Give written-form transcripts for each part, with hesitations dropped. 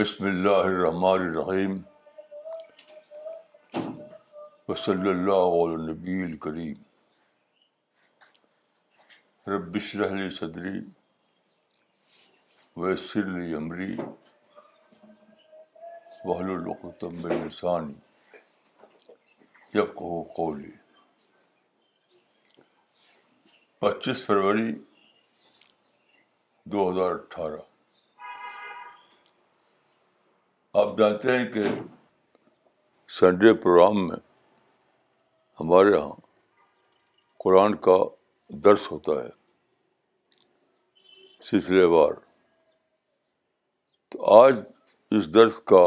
بسم اللہ الرحمن الرحیم وصلی اللہ علی النبی الکریم. رب اشرح لی صدری ویسر لی امری واحلل عقدۃ من لسانی یفقہوا قولی. 25 فروری 2018. آپ جانتے ہیں کہ سنڈے پروگرام میں ہمارے یہاں قرآن کا درس ہوتا ہے سلسلے وار. تو آج اس درس کا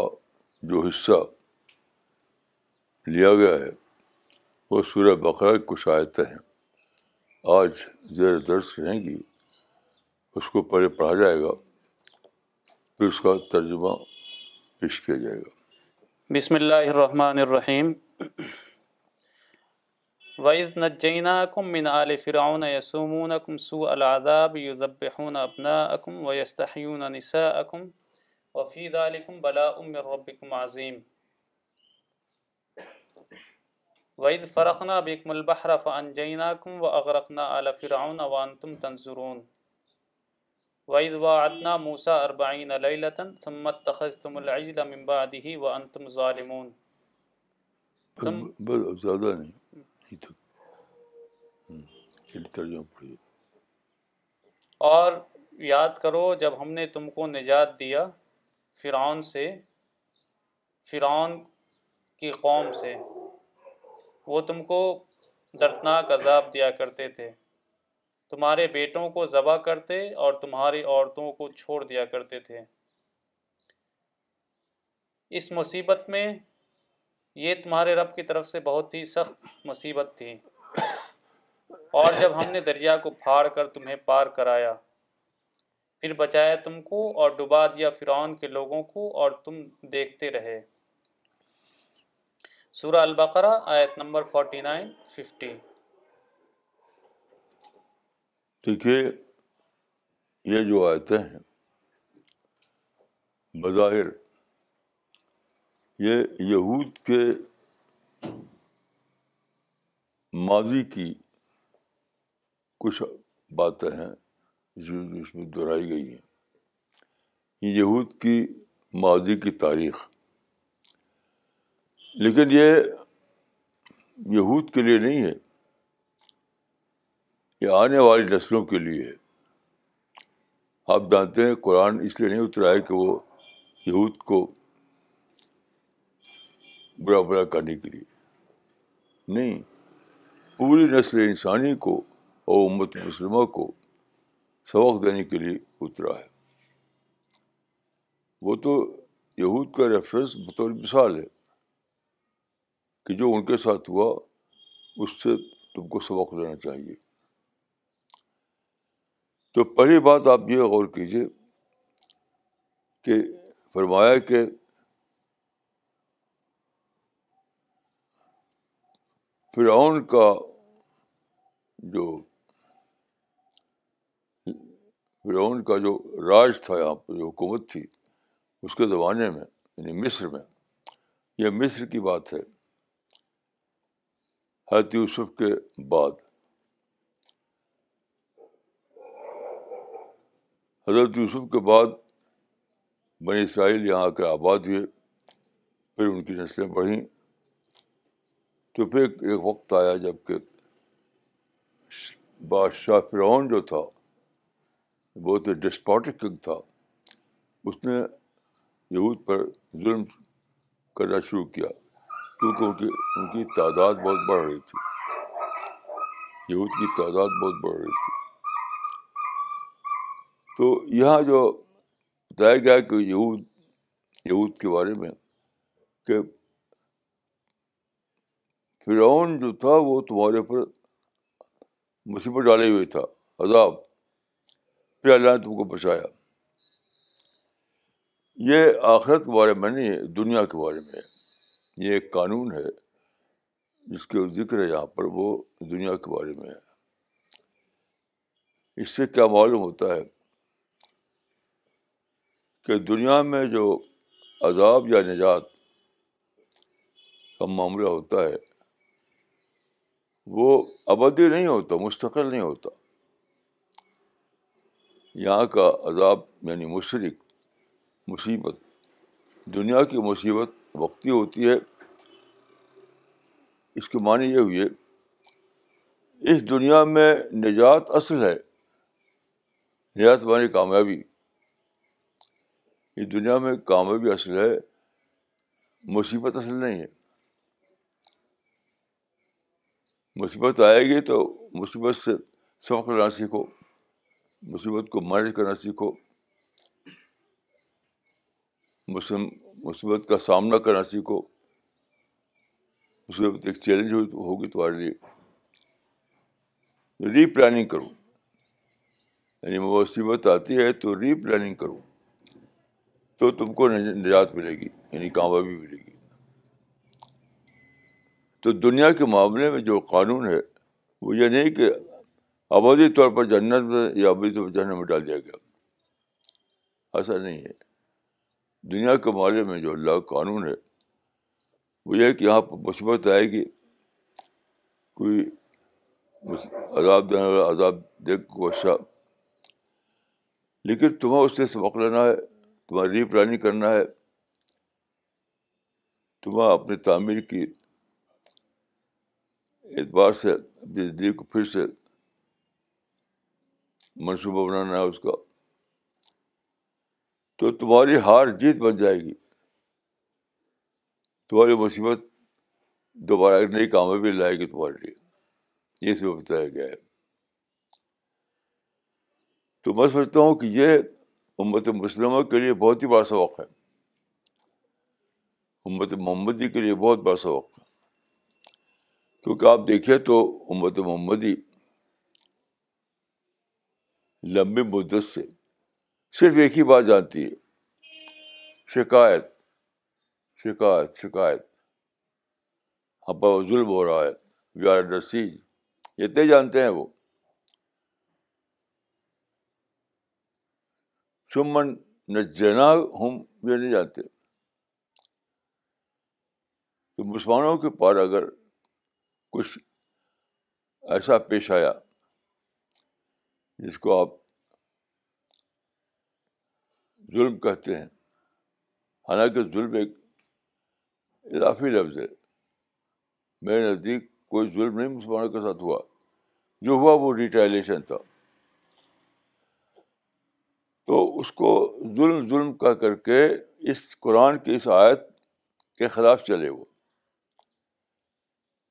جو حصہ لیا گیا ہے وہ سورہ بقرہ کی کچھ آیتیں ہیں. آج زیر درس رہیں گی، اس کو پہلے پڑھا جائے گا، پھر اس کا ترجمہ پیش کیا جائے گا. بسم اللہ الرحمن الرحیم. وَإِذْ نَجَّيْنَاكُمْ مِنْ آلِ فِرْعَوْنَ يَسُومُونَكُمْ سُوءَ الْعَذَابِ يُذَبِّحُونَ أَبْنَاءَكُمْ وَيَسْتَحْيُونَ نِسَاءَكُمْ وَفِي ذَلِكُمْ بَلَاءٌ مِّن رَّبِّكُمْ عَظِيمٌ. وَإِذْ فَرَقْنَا بِكُمُ الْبَحْرَ فَأَنْجَيْنَاكُمْ وَأَغْرَقْنَا آلَ فِرْعَوْنَ وَأَنْتُمْ تَنظُرُونَ. وَإِذْ وَاعَدْنَا مُوسَىٰ 40 لَيْلَةً ثُمَّ اتَّخَذْتُمُ الْعِجْلَ مِن بَعْدِهِ وَأَنْتُمْ ظَالِمُونَ. اور یاد کرو جب ہم نے تم کو نجات دیا فرعون سے، فرعون کی قوم سے، وہ تم کو دردناک عذاب دیا کرتے تھے، تمہارے بیٹوں کو ذبح کرتے اور تمہاری عورتوں کو چھوڑ دیا کرتے تھے. اس مصیبت میں یہ تمہارے رب کی طرف سے بہت ہی سخت مصیبت تھی. اور جب ہم نے دریا کو پھاڑ کر تمہیں پار کرایا، پھر بچایا تم کو اور ڈبا دیا فرعون کے لوگوں کو اور تم دیکھتے رہے. سورہ البقرہ آیت نمبر 49-50. دیکھیے یہ جو آیتیں ہیں بظاہر یہ یہود کے ماضی کی کچھ باتیں ہیں جو اس میں دہرائی گئی ہیں. یہ یہود کی ماضی کی تاریخ، لیکن یہ یہود کے لیے نہیں ہے، یہ آنے والی نسلوں کے لیے. آپ جانتے ہیں قرآن اس لیے نہیں اترا ہے کہ وہ یہود کو برا بھلا کرنے کے لیے نہیں، پوری نسل انسانی کو اور امت مسلمہ کو سبق دینے کے لیے اترا ہے. وہ تو یہود کا ریفرنس بطور مثال ہے کہ جو ان کے ساتھ ہوا اس سے تم کو سبق لینا چاہیے. تو پہلی بات آپ یہ غور کیجیے کہ فرمایا کہ فرعون کا جو راج تھا، یہاں پہ جو حکومت تھی اس کے زمانے میں، یعنی مصر میں، یہ مصر کی بات ہے حضرت یوسف کے بعد. حضرت یوسف کے بعد بنی اسرائیل یہاں آ کر آباد ہوئے، پھر ان کی نسلیں بڑھیں. تو پھر ایک وقت آیا جب کہ بادشاہ فرعون جو تھا بہت ہی ڈسپوٹک کنگ تھا، اس نے یہود پر ظلم کرنا شروع کیا کیونکہ ان کی تعداد بہت بڑھ رہی تھی، یہود کی تعداد بہت بڑھ رہی تھی. تو یہاں جو بتایا گیا کہ یہود کے بارے میں کہ فرعون جو تھا وہ تمہارے اوپر مصیبت ڈالے ہوئے تھا، عذاب، پھر اللہ نے تم کو بچایا. یہ آخرت کے بارے میں نہیں ہے، دنیا کے بارے میں. یہ ایک قانون ہے جس کے ذکر ہے یہاں پر، وہ دنیا کے بارے میں ہے. اس سے کیا معلوم ہوتا ہے کہ دنیا میں جو عذاب یا نجات کا معاملہ ہوتا ہے وہ ابدی نہیں ہوتا، مستقل نہیں ہوتا. یہاں کا عذاب یعنی مشرک مصیبت، دنیا کی مصیبت وقتی ہوتی ہے. اس کے معنی یہ ہوئے اس دنیا میں نجات اصل ہے، نجات معنی کامیابی، اس دنیا میں کامیابی اصل ہے، مصیبت اصل نہیں ہے. مصیبت آئے گی تو مصیبت سے سبق لینا سیکھو، مصیبت کو مینیج کرنا سیکھو، مصیبت کا سامنا کرنا سیکھو. مصیبت ایک چیلنج ہوگی تمہارے لیے، ری پلاننگ کرو. یعنی مصیبت آتی ہے تو ری پلاننگ کرو تو تم کو نجات ملے گی، یعنی کامیابی ملے گی. تو دنیا کے معاملے میں جو قانون ہے وہ یہ نہیں کہ آبادی طور پر جنت میں یا آبادی طور پر جہنم میں ڈال دیا گیا، ایسا نہیں ہے. دنیا کے معاملے میں جو اللہ کا قانون ہے وہ یہ کہ یہاں پر مصیبت آئے گی، کوئی عذاب دینے والا عذاب دیکھ کوشا، لیکن تمہیں اس سے سبق لینا ہے، تمہیں ری پلاننگ کرنا ہے، تمہیں اپنے تعمیر کی اعتبار سے اپنی زندگی کو پھر سے منصوبہ بنانا ہے اس کا. تو تمہاری ہار جیت بن جائے گی، تمہاری مصیبت دوبارہ ایک نئی کامیابی لائے گی تمہارے لیے، یہ سب بتایا گیا ہے. تو میں سمجھتا ہوں کہ یہ امت مسلمہ کے لیے بہت ہی بڑا سبق ہے، امت محمدی کے لیے بہت بڑا سبق ہے. کیونکہ آپ دیکھیں تو امت محمدی لمبی مدت سے صرف ایک ہی بات جانتی ہے، شکایت شکایت شکایت، ہم پر ظلم ہو رہا ہے، وی آر انڈر سیج، اتنے جانتے ہیں وہ. سمن نجینا ہم یہ نہیں جانتے. تو مسلمانوں کے پار اگر کچھ ایسا پیش آیا جس کو آپ ظلم کہتے ہیں، حالانکہ ظلم ایک اضافی لفظ ہے، میرے نزدیک کوئی ظلم نہیں مسلمانوں کے ساتھ ہوا، جو ہوا وہ ریٹائلیشن تھا. تو اس کو ظلم ظلم کہہ کر کے اس قرآن کی اس آیت کے خلاف چلے وہ،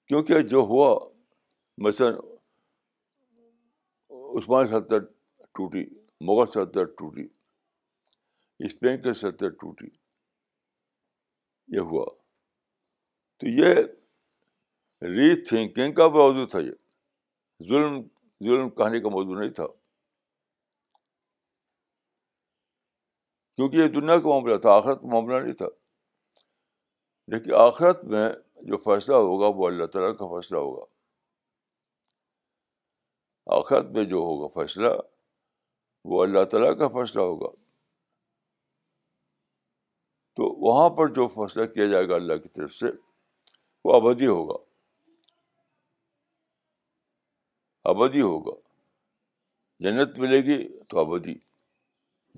کیونکہ جو ہوا مثلا عثمان سلطنت ٹوٹی، مغل سلطنت ٹوٹی، اسپین کی سلطنت ٹوٹی، یہ ہوا. تو یہ ری تھنکنگ کا موضوع تھا، یہ ظلم ظلم کہانی کا موضوع نہیں تھا، کیونکہ یہ دنیا کا معاملہ تھا، آخرت کا معاملہ نہیں تھا. لیکن آخرت میں جو فیصلہ ہوگا وہ اللہ تعالیٰ کا فیصلہ ہوگا، آخرت میں جو ہوگا فیصلہ وہ اللہ تعالیٰ کا فیصلہ ہوگا. تو وہاں پر جو فیصلہ کیا جائے گا اللہ کی طرف سے وہ ابدی ہوگا، ابدی ہوگا. جنت ملے گی تو ابدی،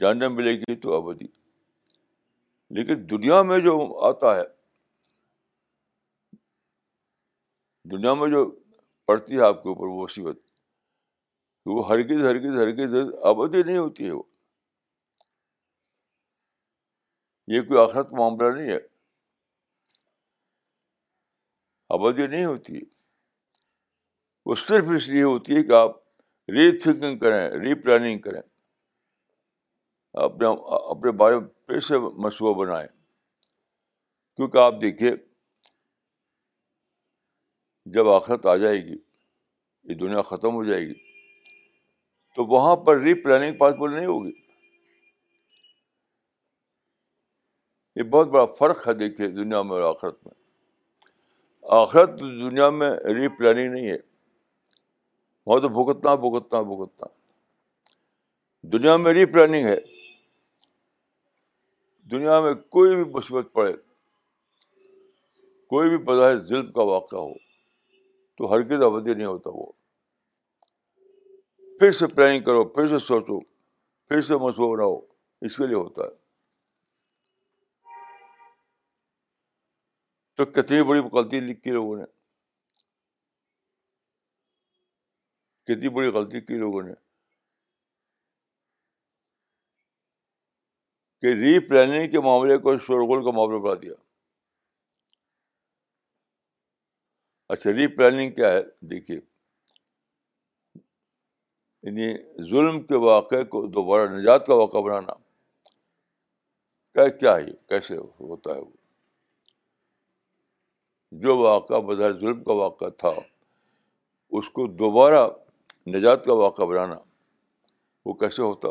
جہنم ملے گی تو ابدی. لیکن دنیا میں جو آتا ہے، دنیا میں جو پڑتی ہے آپ کے اوپر وہ مصیبت، وہ ہرگز ہرگز ہرگز ابدی نہیں ہوتی ہے. وہ یہ کوئی آخرت معاملہ نہیں ہے، ابدی نہیں ہوتی، وہ صرف اس لیے ہوتی ہے کہ آپ ری تھنکنگ کریں، ری پلاننگ کریں، اپنے بارے میں پھر سے منصوبہ بنائیں. کیونکہ آپ دیکھیے جب آخرت آ جائے گی، یہ دنیا ختم ہو جائے گی، تو وہاں پر ری پلاننگ پاسبل نہیں ہوگی. یہ بہت بڑا فرق ہے دیکھیے دنیا میں اور آخرت میں. آخرت دنیا میں ری پلاننگ نہیں ہے، وہاں تو بھگتنا بھگتنا بھگتنا. دنیا میں ری پلاننگ ہے، دنیا میں کوئی بھی مصیبت پڑے، کوئی بھی بظاہر ظلم کا واقعہ ہو، تو ہرگز ابدی نہیں ہوتا وہ. پھر سے پلاننگ کرو، پھر سے سوچو، پھر سے منصوبہ بناؤ، اس کے لیے ہوتا ہے. تو کتنی بڑی غلطی کی لوگوں نے، کتنی بڑی غلطی کی لوگوں نے کہ ری پلاننگ کے معاملے کو شورغل کا معاملہ بنا دیا. اچھا ری پلاننگ کیا ہے؟ دیکھیے، یعنی ظلم کے واقعے کو دوبارہ نجات کا واقعہ بنانا. کیا ہے، کیسے ہوتا ہے؟ وہ جو واقعہ بظاہر ظلم کا واقعہ تھا، اس کو دوبارہ نجات کا واقعہ بنانا، وہ کیسے ہوتا؟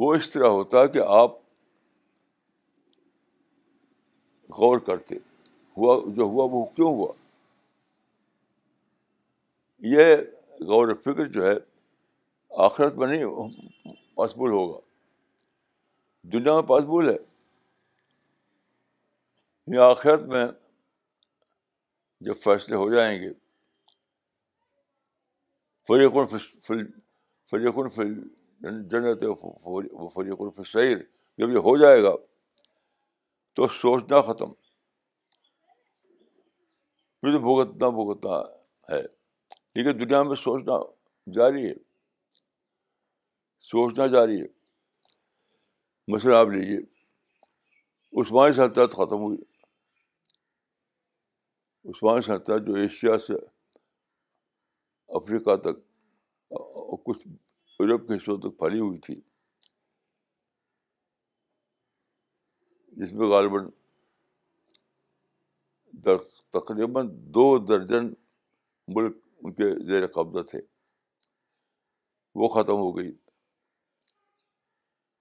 وہ اس طرح ہوتا کہ آپ غور کرتے، ہوا جو ہوا وہ کیوں ہوا. یہ غور فکر جو ہے آخرت میں نہیں پاسبل ہوگا، دنیا میں پاسبل ہے. آخرت میں جب فیصلے ہو جائیں گے، فریقون فی الجنت و فریقون فی السعیر، جب یہ ہو جائے گا تو سوچنا ختم، پھر تو بھگتنا ہے. لیکن دنیا میں سوچنا جاری ہے، سوچنا جاری ہے. مثلا آپ لیجیے، عثمانی سلطنت ختم ہوئی. عثمانی سلطنت جو ایشیا سے افریقہ تک اور کچھ یورپ کے حصوں تک پھیلی ہوئی تھی، جس میں غالباً تقریباً 2 درجن ملک ان کے زیر قبضہ تھے، وہ ختم ہو گئی.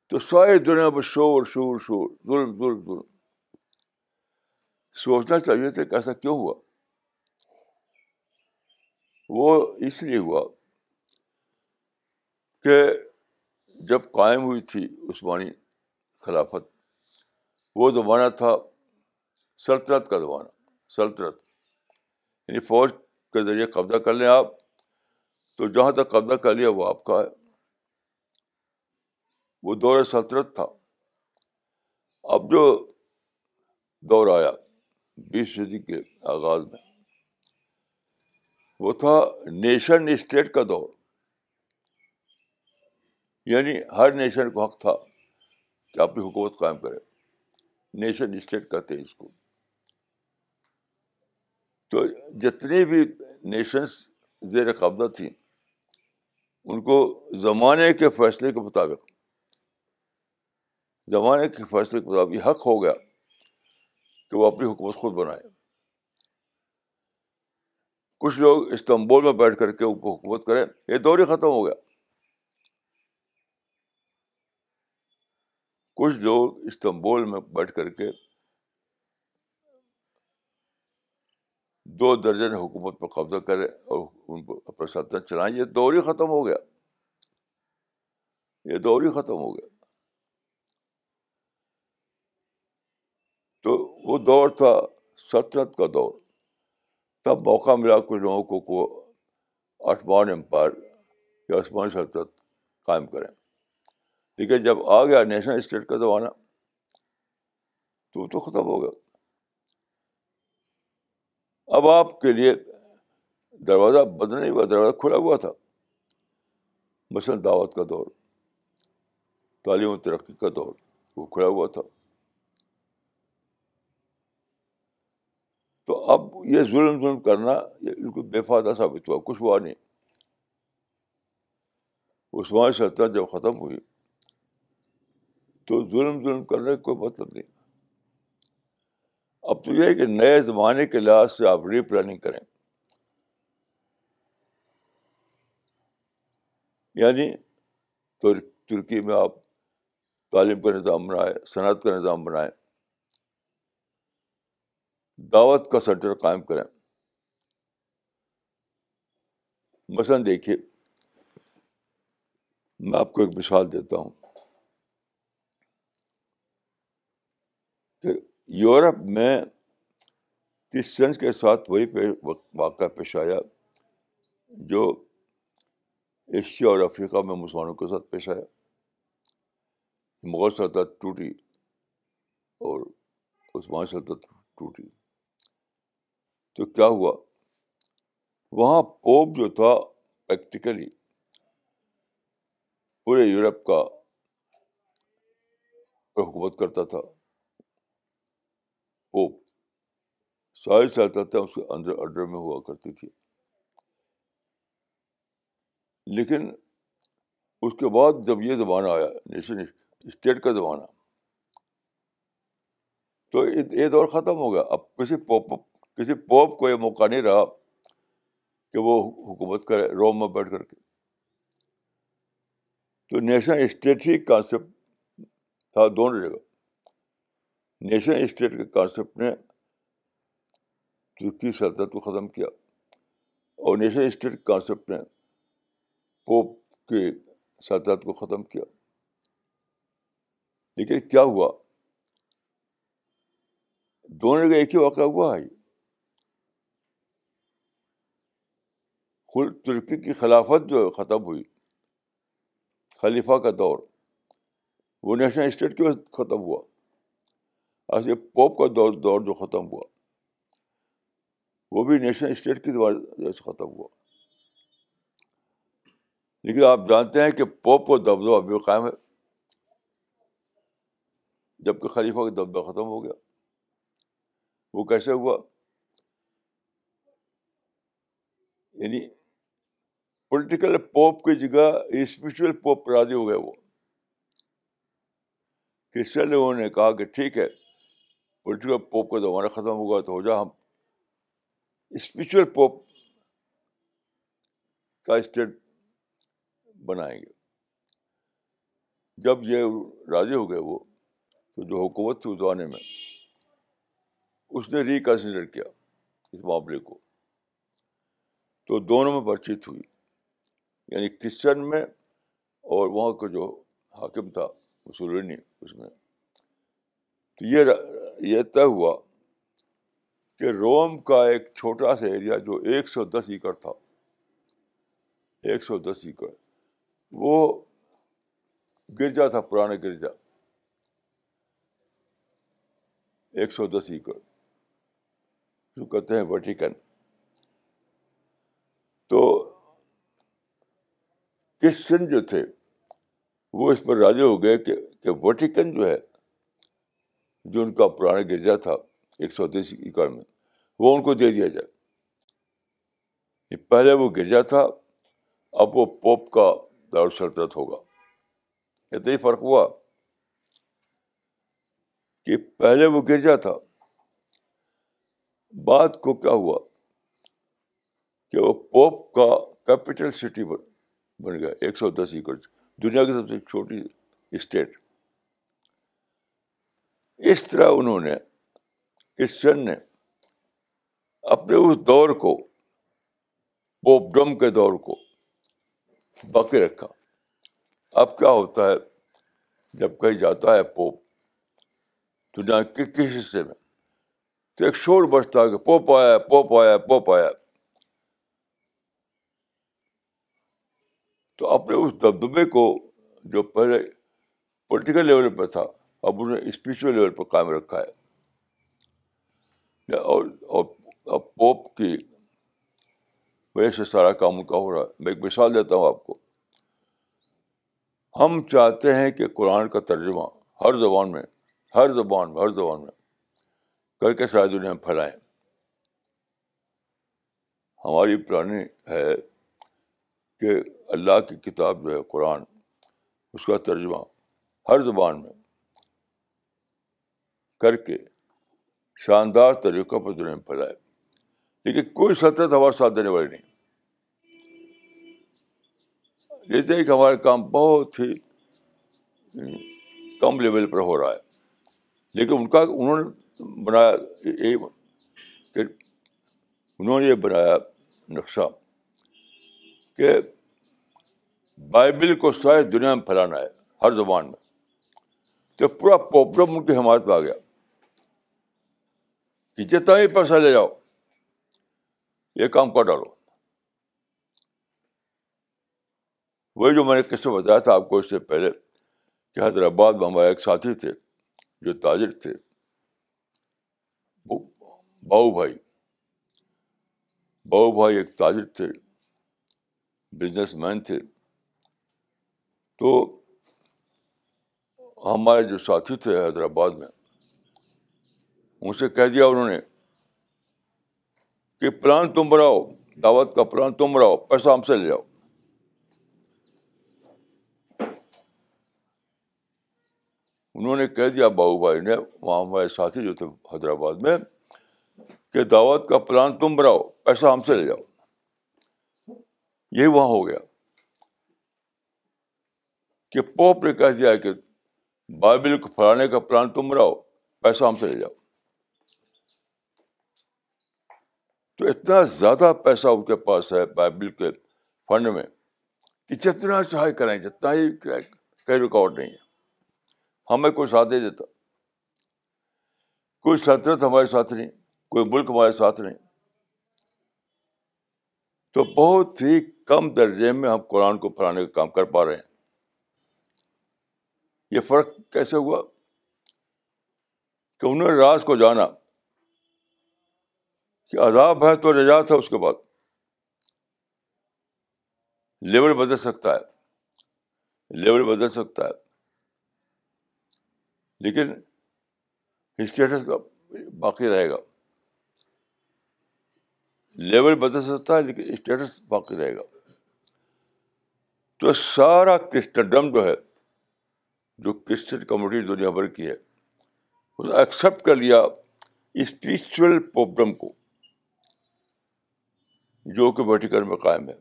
تو ساری دنیا پر شور شور شور، ظلم ظلم ظلم. سوچنا چاہیے تھا کہ ایسا کیوں ہوا. وہ اس لیے ہوا کہ جب قائم ہوئی تھی عثمانی خلافت، وہ زمانہ تھا سلطنت کا زمانہ. سلطنت یعنی فوج کے ذریعے قبضہ کر لیں آپ، تو جہاں تک قبضہ کر لیا وہ آپ کا ہے. وہ دور سلطنت تھا. اب جو دور آیا 20 صدی کے آغاز میں، وہ تھا نیشن اسٹیٹ کا دور. یعنی ہر نیشن کو حق تھا کہ اپنی حکومت قائم کرے. نیشن اسٹیٹ کہتے ہیں اس کو. تو جتنی بھی نیشنز زیر قبضہ تھیں، ان کو زمانے کے فیصلے کے مطابق، زمانے کے فیصلے کے مطابق یہ حق ہو گیا کہ وہ اپنی حکومت خود بنائے. کچھ لوگ استنبول میں بیٹھ کر کے ان کو حکومت کریں، یہ دور ہی ختم ہو گیا. کچھ لوگ استنبول میں بیٹھ کر کے 2 درجن حکومت پر قبضہ کریں اور ان کو اپنا سلطنت چلائیں، یہ دور ہی ختم ہو گیا. یہ دور ہی ختم ہو گیا. تو وہ دور تھا سلطنت کا دور. تب موقع ملا کچھ لوگوں کو عثمان امپائر یا عثمانی سلطنت قائم کریں. لیکن جب آ گیا نیشنل اسٹیٹ کا زمانہ، تو ختم ہو گیا. اب آپ کے لیے دروازہ بند نہیں ہوا، دروازہ کھلا ہوا تھا. مثلا دعوت کا دور، تعلیم و ترقی کا دور، وہ کھلا ہوا تھا. تو اب یہ ظلم کرنا یہ بالکل بے فائدہ ثابت ہوا، کچھ ہوا نہیں. عثمانی سلطنت جب ختم ہوئی تو ظلم کرنے کا کوئی مطلب نہیں. اب تو یہ ہے کہ نئے زمانے کے لحاظ سے آپ ری پلاننگ کریں. یعنی ترکی میں آپ تعلیم کا نظام بنائیں، صنعت کا نظام بنائیں، دعوت کا سینٹر قائم کریں. مثلا دیکھیے، میں آپ کو ایک مثال دیتا ہوں. یورپ میں کرسچنس کے ساتھ وہی واقعہ پیش آیا جو ایشیا اور افریقہ میں مسلمانوں کے ساتھ پیش آیا. مغل سلطنت ٹوٹی اور عثمانی سلطنت ٹوٹی. تو کیا ہوا, وہاں پوپ جو تھا پریکٹیکلی پورے یورپ کا حکومت کرتا تھا. پوپ ساری سلطنتیں اس کے انڈر میں ہوا کرتی تھی. لیکن اس کے بعد جب یہ زمانہ آیا نیشن اسٹیٹ کا زمانہ, تو یہ دور ختم ہو گیا. اب کسی پوپ کو یہ موقع نہیں رہا کہ وہ حکومت کرے روم میں بیٹھ کر کے. تو نیشنل اسٹیٹ ہی کانسیپٹ تھا دونوں جگہ. نیشنل اسٹیٹ کے کانسیپٹ نے ترکی سلطنت کو ختم کیا, اور نیشنل اسٹیٹ کے کانسیپٹ نے پوپ کی سلطنت کو ختم کیا. لیکن کیا ہوا, دونوں جگہ ایک ہی واقعہ ہوا ہے. خود ترکی کی خلافت جو ختم ہوئی, خلیفہ کا دور, وہ نیشنل اسٹیٹ کی وجہ سے ختم ہوا. ایسے پوپ کا دور جو ختم ہوا, وہ بھی نیشنل اسٹیٹ کی وجہ سے ختم ہوا. لیکن آپ جانتے ہیں کہ پوپ کو دبدبہ ابھی قائم ہے, جبکہ خلیفہ کا دبدبہ ختم ہو گیا. وہ کیسے ہوا؟ یعنی پولیٹیکل پوپ کی جگہ اسپرچل پوپ راضی ہو گئے. وہ کرسچن لوگوں نے کہا کہ ٹھیک ہے, پولیٹیکل پوپ کا زمانہ ختم ہوگا تو ہو جا, ہم اسپرچل پوپ کا اسٹیٹ بنائیں گے. جب یہ راضی ہو گئے وہ, تو جو حکومت تھی اس زمانے میں, اس نے ریکنسیڈر کیا اس معاملے کو. تو دونوں میں بات چیت ہوئی, یعنی کرسچن میں اور وہاں کا جو حاکم تھا مسولینی اس میں. تو یہ طے ہوا کہ روم کا ایک چھوٹا سا ایریا جو 110 ایکڑ تھا, 110 ایکڑ, وہ گرجا تھا, پرانا گرجا 110 ایکڑ جو کہتے ہیں ویٹیکن. تو کرسچن جو تھے وہ اس پر راضی ہو گئے کہ ویٹیکن جو ہے, جو ان کا پرانا گرجا تھا 110 ایکڑ میں, وہ ان کو دے دیا جائے. پہلے وہ گرجا تھا, اب وہ پوپ کا دارالسلطنت ہوگا. اتنا ہی فرق ہوا کہ پہلے وہ گرجا تھا, بعد کو کیا ہوا کہ وہ پوپ کا کیپٹل سٹی بن گیا 110 ایکڑ, دنیا کی سب سے چھوٹی اسٹیٹ. اس طرح انہوں نے, کرسچن نے اپنے اس دور کو, پوپڈم کے دور کو باقی رکھا. اب کیا ہوتا ہے جب کہیں جاتا ہے پوپ دنیا کے کس حصے میں, تو ایک شور بچتا ہے کہ پوپ آیا, پوپ آیا, پوپ آیا. تو اپنے اس دبدبے کو جو پہلے پولیٹیکل لیول پہ تھا, اب انہوں نے اسپرچل لیول پر قائم رکھا ہے, اور پوپ کی وجہ سے سارا کام ان کا ہو رہا ہے. میں ایک مثال دیتا ہوں آپ کو. ہم چاہتے ہیں کہ قرآن کا ترجمہ ہر زبان میں کر کے ساری دنیا میں پھیلائیں. ہماری پلاننگ ہے کہ اللہ کی کتاب جو ہے قرآن, اس کا ترجمہ ہر زبان میں کر کے شاندار طریقوں پر دنیا میں پھیلائے. لیکن کوئی سلطنت ہمارے ساتھ دینے والی نہیں. لیتے ہیں کہ ہمارا کام بہت ہی کم لیول پر ہو رہا ہے. لیکن انہوں نے یہ بنایا نقشہ کہ بائبل کو ساری دنیا میں پھیلانا ہے ہر زبان میں. تو پورا پوپڈم ان کی حمایت میں آ گیا. کہ جتنا بھی پیسہ لے جاؤ یہ کام کر ڈالو. وہی جو میں نے کس سے بتایا تھا آپ کو اس سے پہلے کہ حیدرآباد میں ہمارے ایک ساتھی تھے جو تاجر تھے, باؤ بھائی ایک تاجر تھے, بزنس مین تھے. تو ہمارے جو ساتھی تھے حیدرآباد میں, ان سے کہہ دیا انہوں نے کہ پلان تم بناؤ, دعوت کا پلان تم بناؤ, پیسہ ہم سے لے جاؤ. انہوں نے کہہ دیا باؤ بھائی نے, وہاں ہمارے ساتھی جو تھے حیدرآباد میں, کہ دعوت کا پلان تم بناؤ, پیسہ ہم سے لے جاؤ. یہی وہاں ہو گیا کہ پوپ نے کہہ دیا کہ بائبل کو پھیلانے کا پلان تم بناؤ, پیسہ ہم سے لے جاؤ. تو اتنا زیادہ پیسہ ان کے پاس ہے بائبل کے فنڈ میں کہ جتنا چاہے کریں, جتنا ہی کوئی رکاوٹ نہیں ہے. ہمیں کوئی ساتھ نہیں دیتا, کوئی سلطنت ہمارے ساتھ نہیں, کوئی ملک ہمارے ساتھ نہیں. تو بہت ہی کم درجے میں ہم قرآن کو پھیلانے کا کام کر پا رہے ہیں. یہ فرق کیسے ہوا کہ انہوں نے راز کو جانا کہ عذاب ہے تو نجات ہے, اس کے بعد لیول بدل سکتا ہے, لیول بدل سکتا ہے, لیکن اسٹیٹس باقی رہے گا. لیول بدل سکتا ہے لیکن اسٹیٹس باقی رہے گا. تو سارا کرسٹنڈم جو کرسچن کمیونٹی دنیا بھر کی ہے, اس نے ایکسیپٹ کر لیا اسپریچول پرابلم کو جو کہ ویٹیکن میں قائم ہے.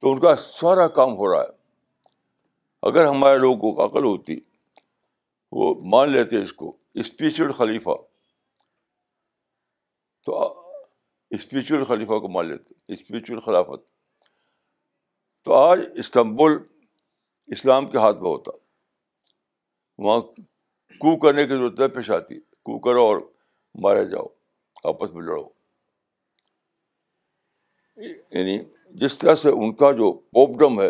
تو ان کا سارا کام ہو رہا ہے. اگر ہمارے لوگوں کو عقل ہوتی وہ مان لیتے اس کو اسپریچول خلیفہ, تو اسپریچول خلیفہ کو مان لیتے, اسپریچول خلافت. تو آج استنبول اسلام کے ہاتھ میں ہوتا, وہاں کو کرنے کی ضرورت ہے, پیش آتی کو کرو اور مارے جاؤ, آپس میں لڑو. یعنی جس طرح سے ان کا جو پوپڈم ہے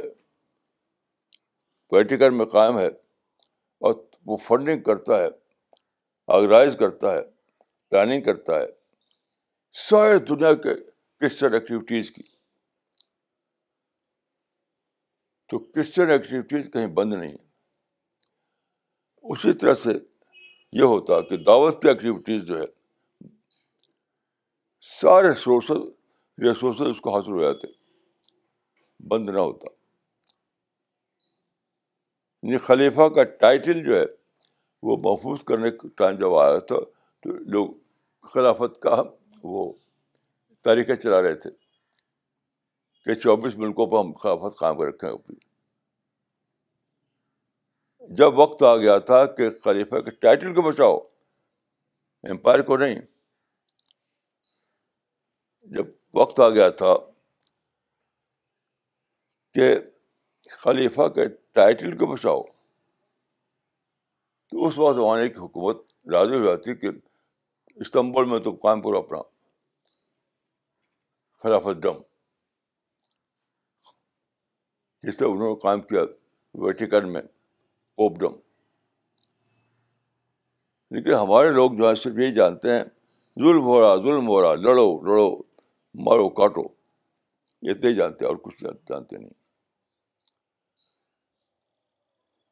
ویٹیکن میں قائم ہے, اور وہ فنڈنگ کرتا ہے, آرگنائز کرتا ہے, پلاننگ کرتا ہے سارے دنیا کے کرسچن ایکٹیویٹیز کی. تو کرسچن ایکٹیویٹیز کہیں بند نہیں ہے. اسی طرح سے یہ ہوتا کہ دعوت کی ایکٹیویٹیز جو ہے سارے ریسورسز اس کو حاصل ہو جاتے, بند نہ ہوتا. یعنی خلیفہ کا ٹائٹل جو ہے وہ محفوظ کرنے کا ٹائم جب آیا تھا تو لوگ خلافت کا وہ تاریخیں چلا رہے تھے کہ 24 ملکوں پر ہم خلافت قائم کر رکھیں اپنی. جب وقت آ گیا تھا کہ خلیفہ کے ٹائٹل کو بچاؤ, امپائر کو نہیں. جب وقت آ گیا تھا کہ خلیفہ کے ٹائٹل کو بچاؤ, تو اس وقت زمانے کی حکومت راضی ہو جاتی کہ استنبول میں تم قائم کرو اپنا خلافت ڈم, جسے انہوں نے قائم کیا ویٹیکن میں پوپڈم. لیکن ہمارے لوگ جو ہے صرف یہی جانتے ہیں ظلم ہو رہا, لڑو, مارو کاٹو, اتنے ہی جانتے ہیں اور کچھ جانتے نہیں.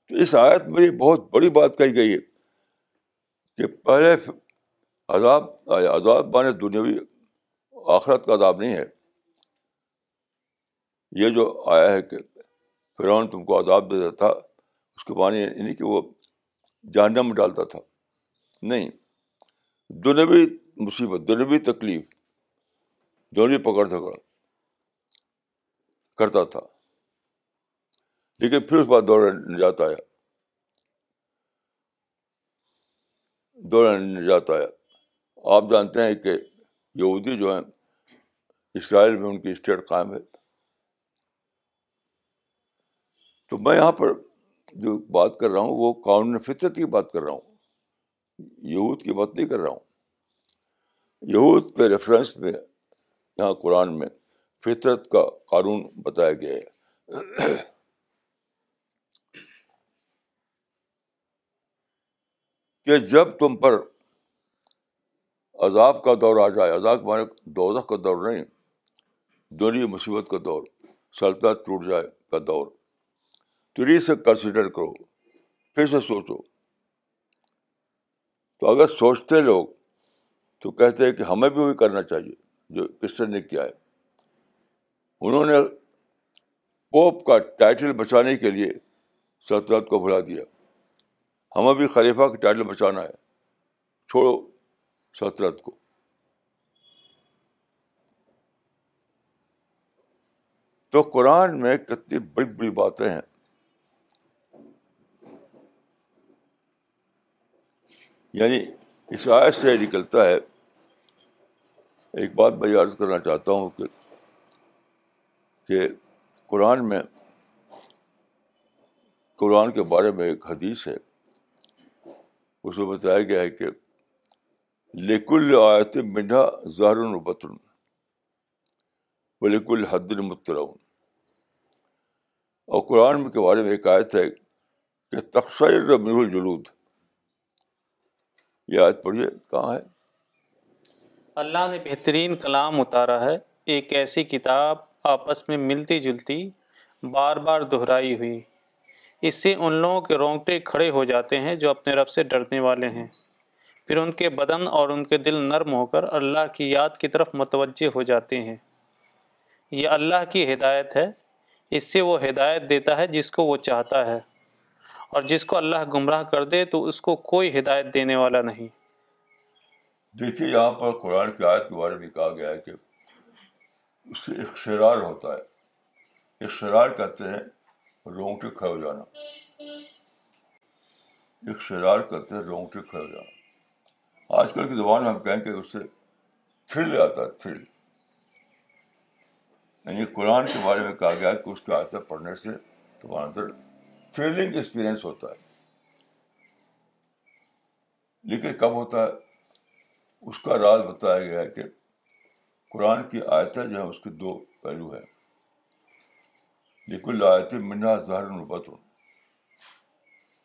تو اس آیت میں یہ بہت بڑی بات کہی گئی ہے کہ پہلے عذاب مانے دنیاوی, آخرت کا عذاب نہیں ہے. یہ جو آیا ہے کہ فرعون تم کو عذاب دیتا تھا, اس کے معنی نہیں کہ وہ جہنم میں ڈالتا تھا, نہیں, دنیوی مصیبت, دنیوی تکلیف, دنیوی پکڑ دھکڑ کرتا تھا. لیکن پھر اس بعد دور نجات آیا, دور نجات آیا. آپ جانتے ہیں کہ یہودی جو ہیں اسرائیل میں ان کی اسٹیٹ قائم ہے. تو میں یہاں پر جو بات کر رہا ہوں وہ قانون فطرت کی بات کر رہا ہوں, یہود کی بات نہیں کر رہا ہوں, یہود کے ریفرنس میں یہاں قرآن میں فطرت کا قانون بتایا گیا ہے. کہ جب تم پر عذاب کا دور آ جائے, عذاب ہمارے دوزخ کا دور نہیں, دنیا مصیبت کا دور, سلطنت ٹوٹ جائے کا دور, تو ری سے کنسیڈر کرو, پھر سے سوچو. تو اگر سوچتے لوگ تو کہتے ہیں کہ ہمیں بھی وہی کرنا چاہیے جو کرسچن نے کیا ہے. انہوں نے پوپ کا ٹائٹل بچانے کے لیے سلطنت کو بھلا دیا, ہمیں بھی خلیفہ کا ٹائٹل بچانا ہے, چھوڑو سلطنت کو. تو قرآن میں کتنی بڑی بڑی باتیں ہیں. یعنی اس آیت سے نکلتا ہے, ایک بات میں عرض کرنا چاہتا ہوں کہ قرآن میں, قرآن کے بارے میں ایک حدیث ہے, اس میں بتایا گیا ہے کہ لِكُلِّ آیَةٍ مِنْهَا ظَاہِرٌ وَبَاطِنٌ وَلِكُلِّ حَدٍّ مُتَّبَعٌ. اور قرآن کے بارے میں ایک آیت ہے کہ تَقْشَعِرُّ مِنْهُ الْجُلُودُ. یہ آیت پڑھیے, کہاں ہے؟ اللہ نے بہترین کلام اتارا ہے, ایک ایسی کتاب آپس میں ملتی جلتی بار بار دہرائی ہوئی, اس سے ان لوگوں کے رونگٹے کھڑے ہو جاتے ہیں جو اپنے رب سے ڈرنے والے ہیں, پھر ان کے بدن اور ان کے دل نرم ہو کر اللہ کی یاد کی طرف متوجہ ہو جاتے ہیں. یہ اللہ کی ہدایت ہے, اس سے وہ ہدایت دیتا ہے جس کو وہ چاہتا ہے, اور جس کو اللہ گمراہ کر دے تو اس کو کوئی ہدایت دینے والا نہیں. دیکھیے یہاں پر قرآن کی آیت کے بارے میں کہا گیا ہے کہ اس سے اقشرار ہوتا ہے. اقشرار کہتے ہیں رونگٹے کھڑے ہو جانا, اقشرار کہتے ہیں رونگٹے کھڑے ہو جانا. آج کل کی زبان میں ہم کہیں کہ اس سے تھرل آتا ہے, تھرل. یعنی قرآن کے بارے میں کہا گیا کہ اس کی آیتیں پڑھنے سے تمہارے اندر تھرلنگ ایکسپیرئنس ہوتا ہے. لیکن کب ہوتا ہے, اس کا راز بتایا گیا ہے کہ قرآن کی آیتیں جو ہیں اس کے دو پہلو ہیں. لِكُلِّ آیَةٍ مِنْهَا ظَاہِرٌ وَبَاطِنٌ,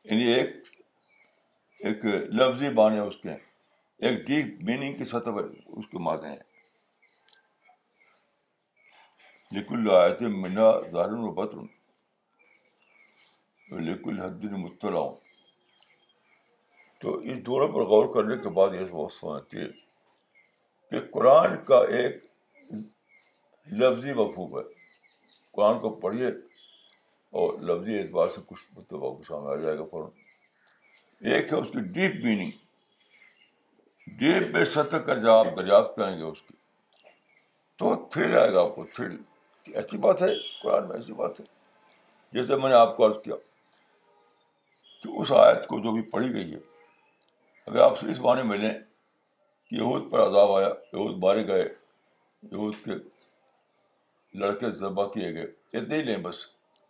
یعنی ایک لفظی معنی اس کے, ایک ڈیپ میننگ کی سطح پر اس کے معنی ہیں. لِكُلِّ آیَةٍ مِنْهَا ظَاہِرٌ وَبَاطِنٌ وَلِكُلِّ حَدٍّ مُتَّبَعٌ. تو ان دونوں پر غور کرنے کے بعد یہ بہت سمجھتی ہے کہ قرآن کا ایک لفظی مفہوم ہے. قرآن کو پڑھیے اور لفظی اعتبار سے کچھ مطلب آپ کو سامنے آ جائے گا فوراً. ایک ہے اس کی ڈیپ میننگ, ڈیپ میں سطح کر جہاں آپ دریافت کریں گے اس کی, تو تھرل آئے گا آپ کو, تھرل. ایسی بات ہے قرآن میں, ایسی بات ہے. جیسے میں نے آپ کو عرض کیا کہ اس آیت کو جو بھی پڑھی گئی ہے, اگر آپ سے اس معنی میں لیں کہ یہود پر عذاب آیا, یہود مارے گئے, یہود کے لڑکے ذبح کیے گئے, اتنے ہی لیں بس,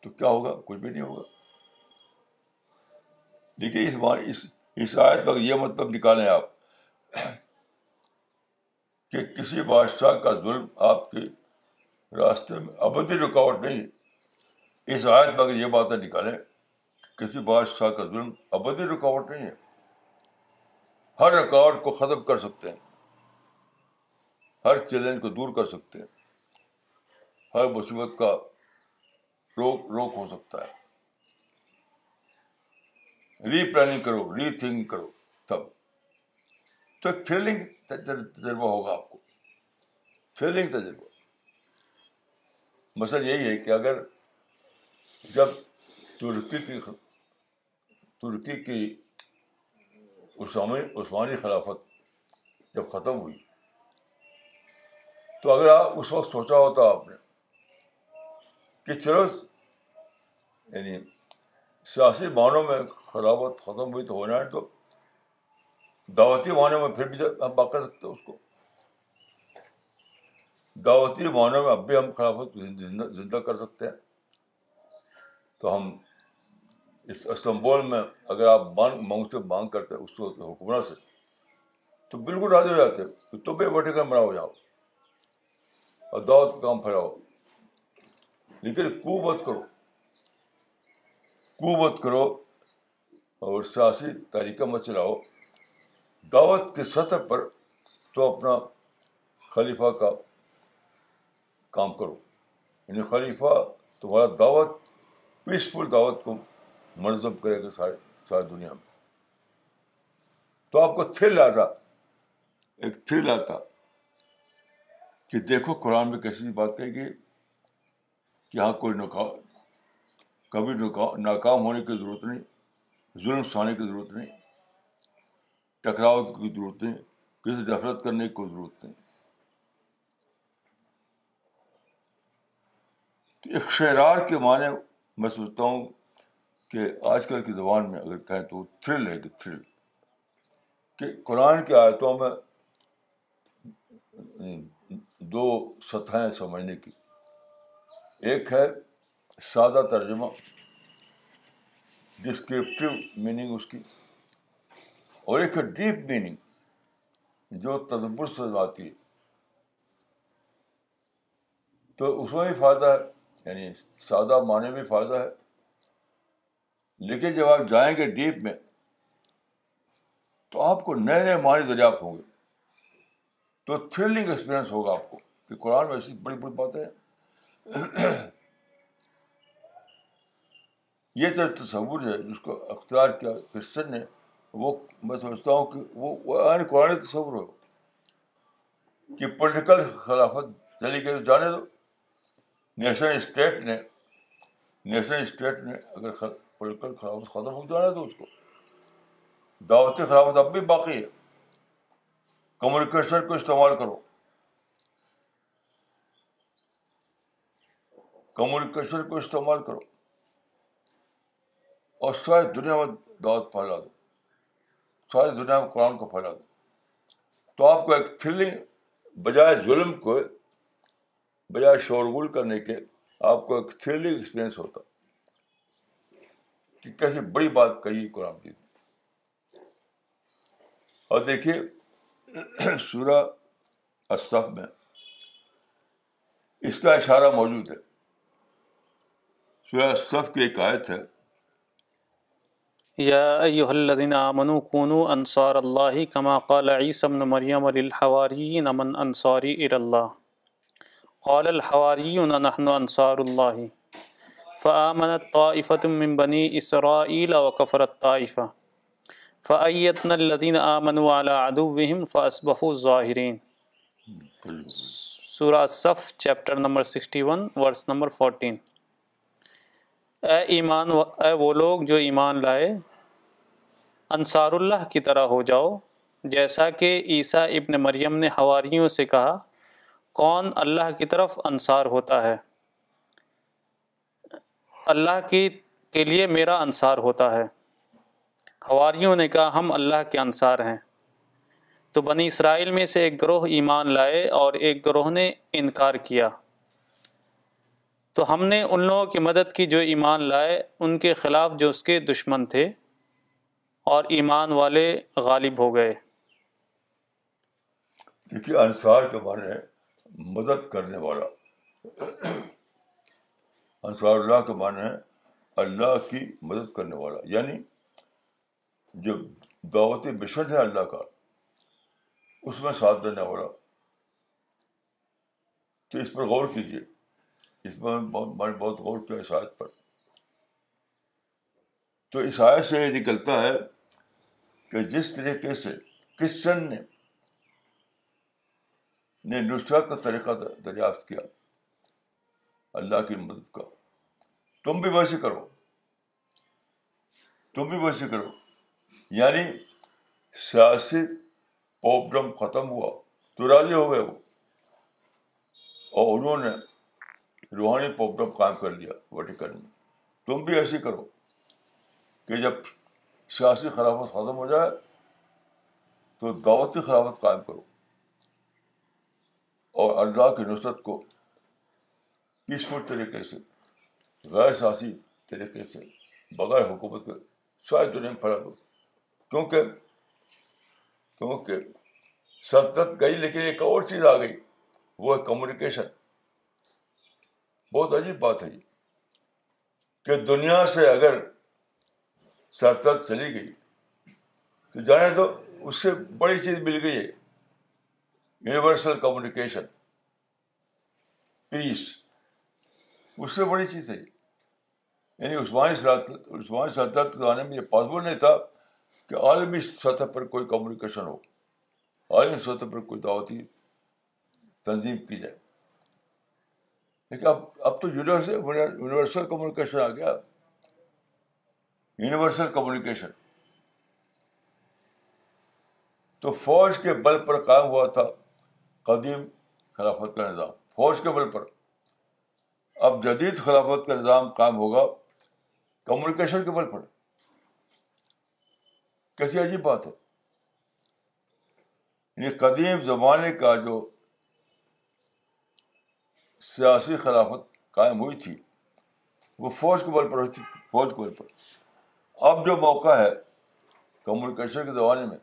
تو کیا ہوگا؟ کچھ بھی نہیں ہوگا. لیکن اس آیت پر یہ مطلب نکالیں آپ کہ کسی بادشاہ کا ظلم آپ کے راستے میں ابدی رکاوٹ نہیں ہے. اس آیت پر یہ باتیں نکالیں, کسی بادشاہ کا ظلم ابدی رکاوٹ نہیں ہے, ہر رکاوٹ کو ختم کر سکتے ہیں, ہر چیلنج کو دور کر سکتے ہیں, ہر مصیبت کا روک ہو سکتا ہے. ری پلاننگ کرو, ری تھنک کرو, تب تو ایک تھرلنگ تجربہ ہوگا آپ کو, تھرلنگ تجربہ. مثلا یہی ہے کہ اگر جب ترکی کی عثمانی خلافت جب ختم ہوئی, تو اگر آپ اس وقت سوچا ہوتا آپ نے کہ چلو یعنی سیاسی معنوں میں خلافت ختم ہوئی تو ہونا ہے, تو دعوتی معنوں میں پھر بھی ہم باقی رکھتے اس کو, دعوتی معنوں میں اب بھی ہم خلافت زندہ کر سکتے ہیں, تو ہم اس استنبول میں اگر آپ مانگ سے مانگ کرتے اس کو حکمران سے تو بالکل راضی ہو جاتے کہ تو بے وٹے کر بناؤ جاؤ اور دعوت کا کام پھیلاؤ، لیکن کو مت کرو اور سیاسی طریقہ مت چلاؤ. دعوت کی سطح پر تو اپنا خلیفہ کا کام کرو، یعنی خلیفہ تمہارا دعوت پیسفل دعوت کو منظم کرے گا ساری دنیا میں. تو آپ کو تھرل آتا کہ دیکھو قرآن میں کیسی بات کہے گی کہ یہاں کوئی ناکام ہونے کی ضرورت نہیں، ظلم سہانے کی ضرورت نہیں، ٹکراؤ کی کوئی ضرورت نہیں، کسی سے نفرت کرنے کی کوئی ضرورت نہیں. اخشرار کے معنی میں سمجھتا ہوں کہ آج کل کی زبان میں اگر کہیں تو تھرل ہے، کہ تھرل کہ قرآن کی آیتوں میں دو سطحیں سمجھنے کی. ایک ہے سادہ ترجمہ ڈسکرپٹیو میننگ اس کی، اور ایک ہے ڈیپ میننگ جو تدبر سے آتی ہے. تو اس میں بھی فائدہ ہے، یعنی سادہ معنی میں بھی فائدہ ہے، لیکن جب آپ جائیں گے ڈیپ میں تو آپ کو نئے نئے معنی دریافت ہوں گے. تو تھرلنگ ایکسپیرئنس ہوگا آپ کو کہ قرآن میں ایسی بڑی بڑی باتیں ہیں. یہ جو تصور ہے جس کو اختیار کیا کرسچن نے، وہ میں سمجھتا ہوں کہ وہ عین قرآن تصور ہو کہ پولیٹیکل خلافت چلی گئی تو جانے دو. نیشنل اسٹیٹ نے اگر پولیٹیکل خلافت ختم ہو جانا تو اس کو دعوتی خلافت اب بھی باقی ہے. کمیونیکیشن کو استعمال کرو اور ساری دنیا میں دعوت پھیلا دو، ساری دنیا میں قرآن کو پھیلا دو. تو آپ کو ایک تھرلنگ، بجائے ظلم کو، بجائے شورغل کرنے کے، آپ کو ایک تھرلنگ ایکسپیرئنس ہوتا کہ کیسی بڑی بات کہی قرآن کی. اور دیکھیے سورہ الصف میں اس کا اشارہ موجود ہے. سورہ الصف کی ایک آیت ہے، یا ایھا الذین آمنوا کونوا انصار اللہ کما قال عیسی ابن مریم للحواریین من انصاری الی اللہ قال الحواریون نحن انصار اللہ فآمنت طائفة من بنی اسرائیل وکفرت طائفة فأیدنا الذین آمنوا علی عدوهم فأصبحوا ظاہرین. سورہ الصف چیپٹر نمبر 61 ورس نمبر 14. اے وہ لوگ جو ایمان لائے، انصار اللہ کی طرح ہو جاؤ جیسا کہ عیسیٰ ابن مریم نے حواریوں سے کہا، کون اللہ کی طرف انصار ہوتا ہے؟ اللہ کے لیے میرا انصار ہوتا ہے. حواریوں نے کہا ہم اللہ کے انصار ہیں. تو بنی اسرائیل میں سے ایک گروہ ایمان لائے اور ایک گروہ نے انکار کیا، تو ہم نے ان لوگوں کی مدد کی جو ایمان لائے ان کے خلاف جو اس کے دشمن تھے، اور ایمان والے غالب ہو گئے. دیکھیے انصار کے بارے میں مدد کرنے والا، انصار اللہ کے معنی ہے اللہ کی مدد کرنے والا، یعنی جو دعوت مشن ہے اللہ کا اس میں ساتھ دینے والا. تو اس پر غور کیجیے، اس میں میں نے بہت غور کیا اس آیت پر. تو اس آیت سے یہ نکلتا ہے کہ جس طریقے سے کرسچن نے نصرت کا طریقہ دریافت کیا اللہ کی مدد کا، تم بھی ویسے کرو. یعنی سیاسی پوپڈم ختم ہوا تو راضی ہو گئے وہ، اور انہوں نے روحانی پوپڈم قائم کر لیا ویٹیکن میں. تم بھی ایسے کرو کہ جب سیاسی خلافت ختم ہو جائے تو دعوتی خلافت قائم کرو اور اللہ کی نصرت کو پیسفل طریقے سے، غیر سیاسی طریقے سے بغیر حکومت کے ساری دنیا میں پھیلا دو. کیونکہ سلطنت گئی لیکن ایک اور چیز آ گئی, وہ ہے کمیونیکیشن. بہت عجیب بات ہے کہ دنیا سے اگر سلطنت چلی گئی تو جانے تو اس سے بڑی چیز مل گئی ہے, یونیورسل کمیونیکیشن, پیس, اس سے بڑی چیز ہے. یعنی عثمانی سلطنت کے زمانے میں یہ پاسبل نہیں تھا کہ عالمی سطح پر کوئی کمیونیکیشن ہو, عالمی سطح پر کوئی دعوتی تنظیم کی جائے. لیکن اب تو یونیورسل کمیونیکیشن آ گیا, یونیورسل کمیونیکیشن. تو فوج کے بل پر قائم ہوا تھا قدیم خلافت کا نظام, فوج کے بل پر. اب جدید خلافت کا نظام قائم ہوگا کمیونیکیشن کے بل پر. کیسی عجیب بات ہے. یعنی قدیم زمانے کا جو سیاسی خلافت قائم ہوئی تھی وہ فوج کے بل پر ہوئی تھی, فوج کے بل پر. اب جو موقع ہے کمیونیکیشن کے زمانے میں,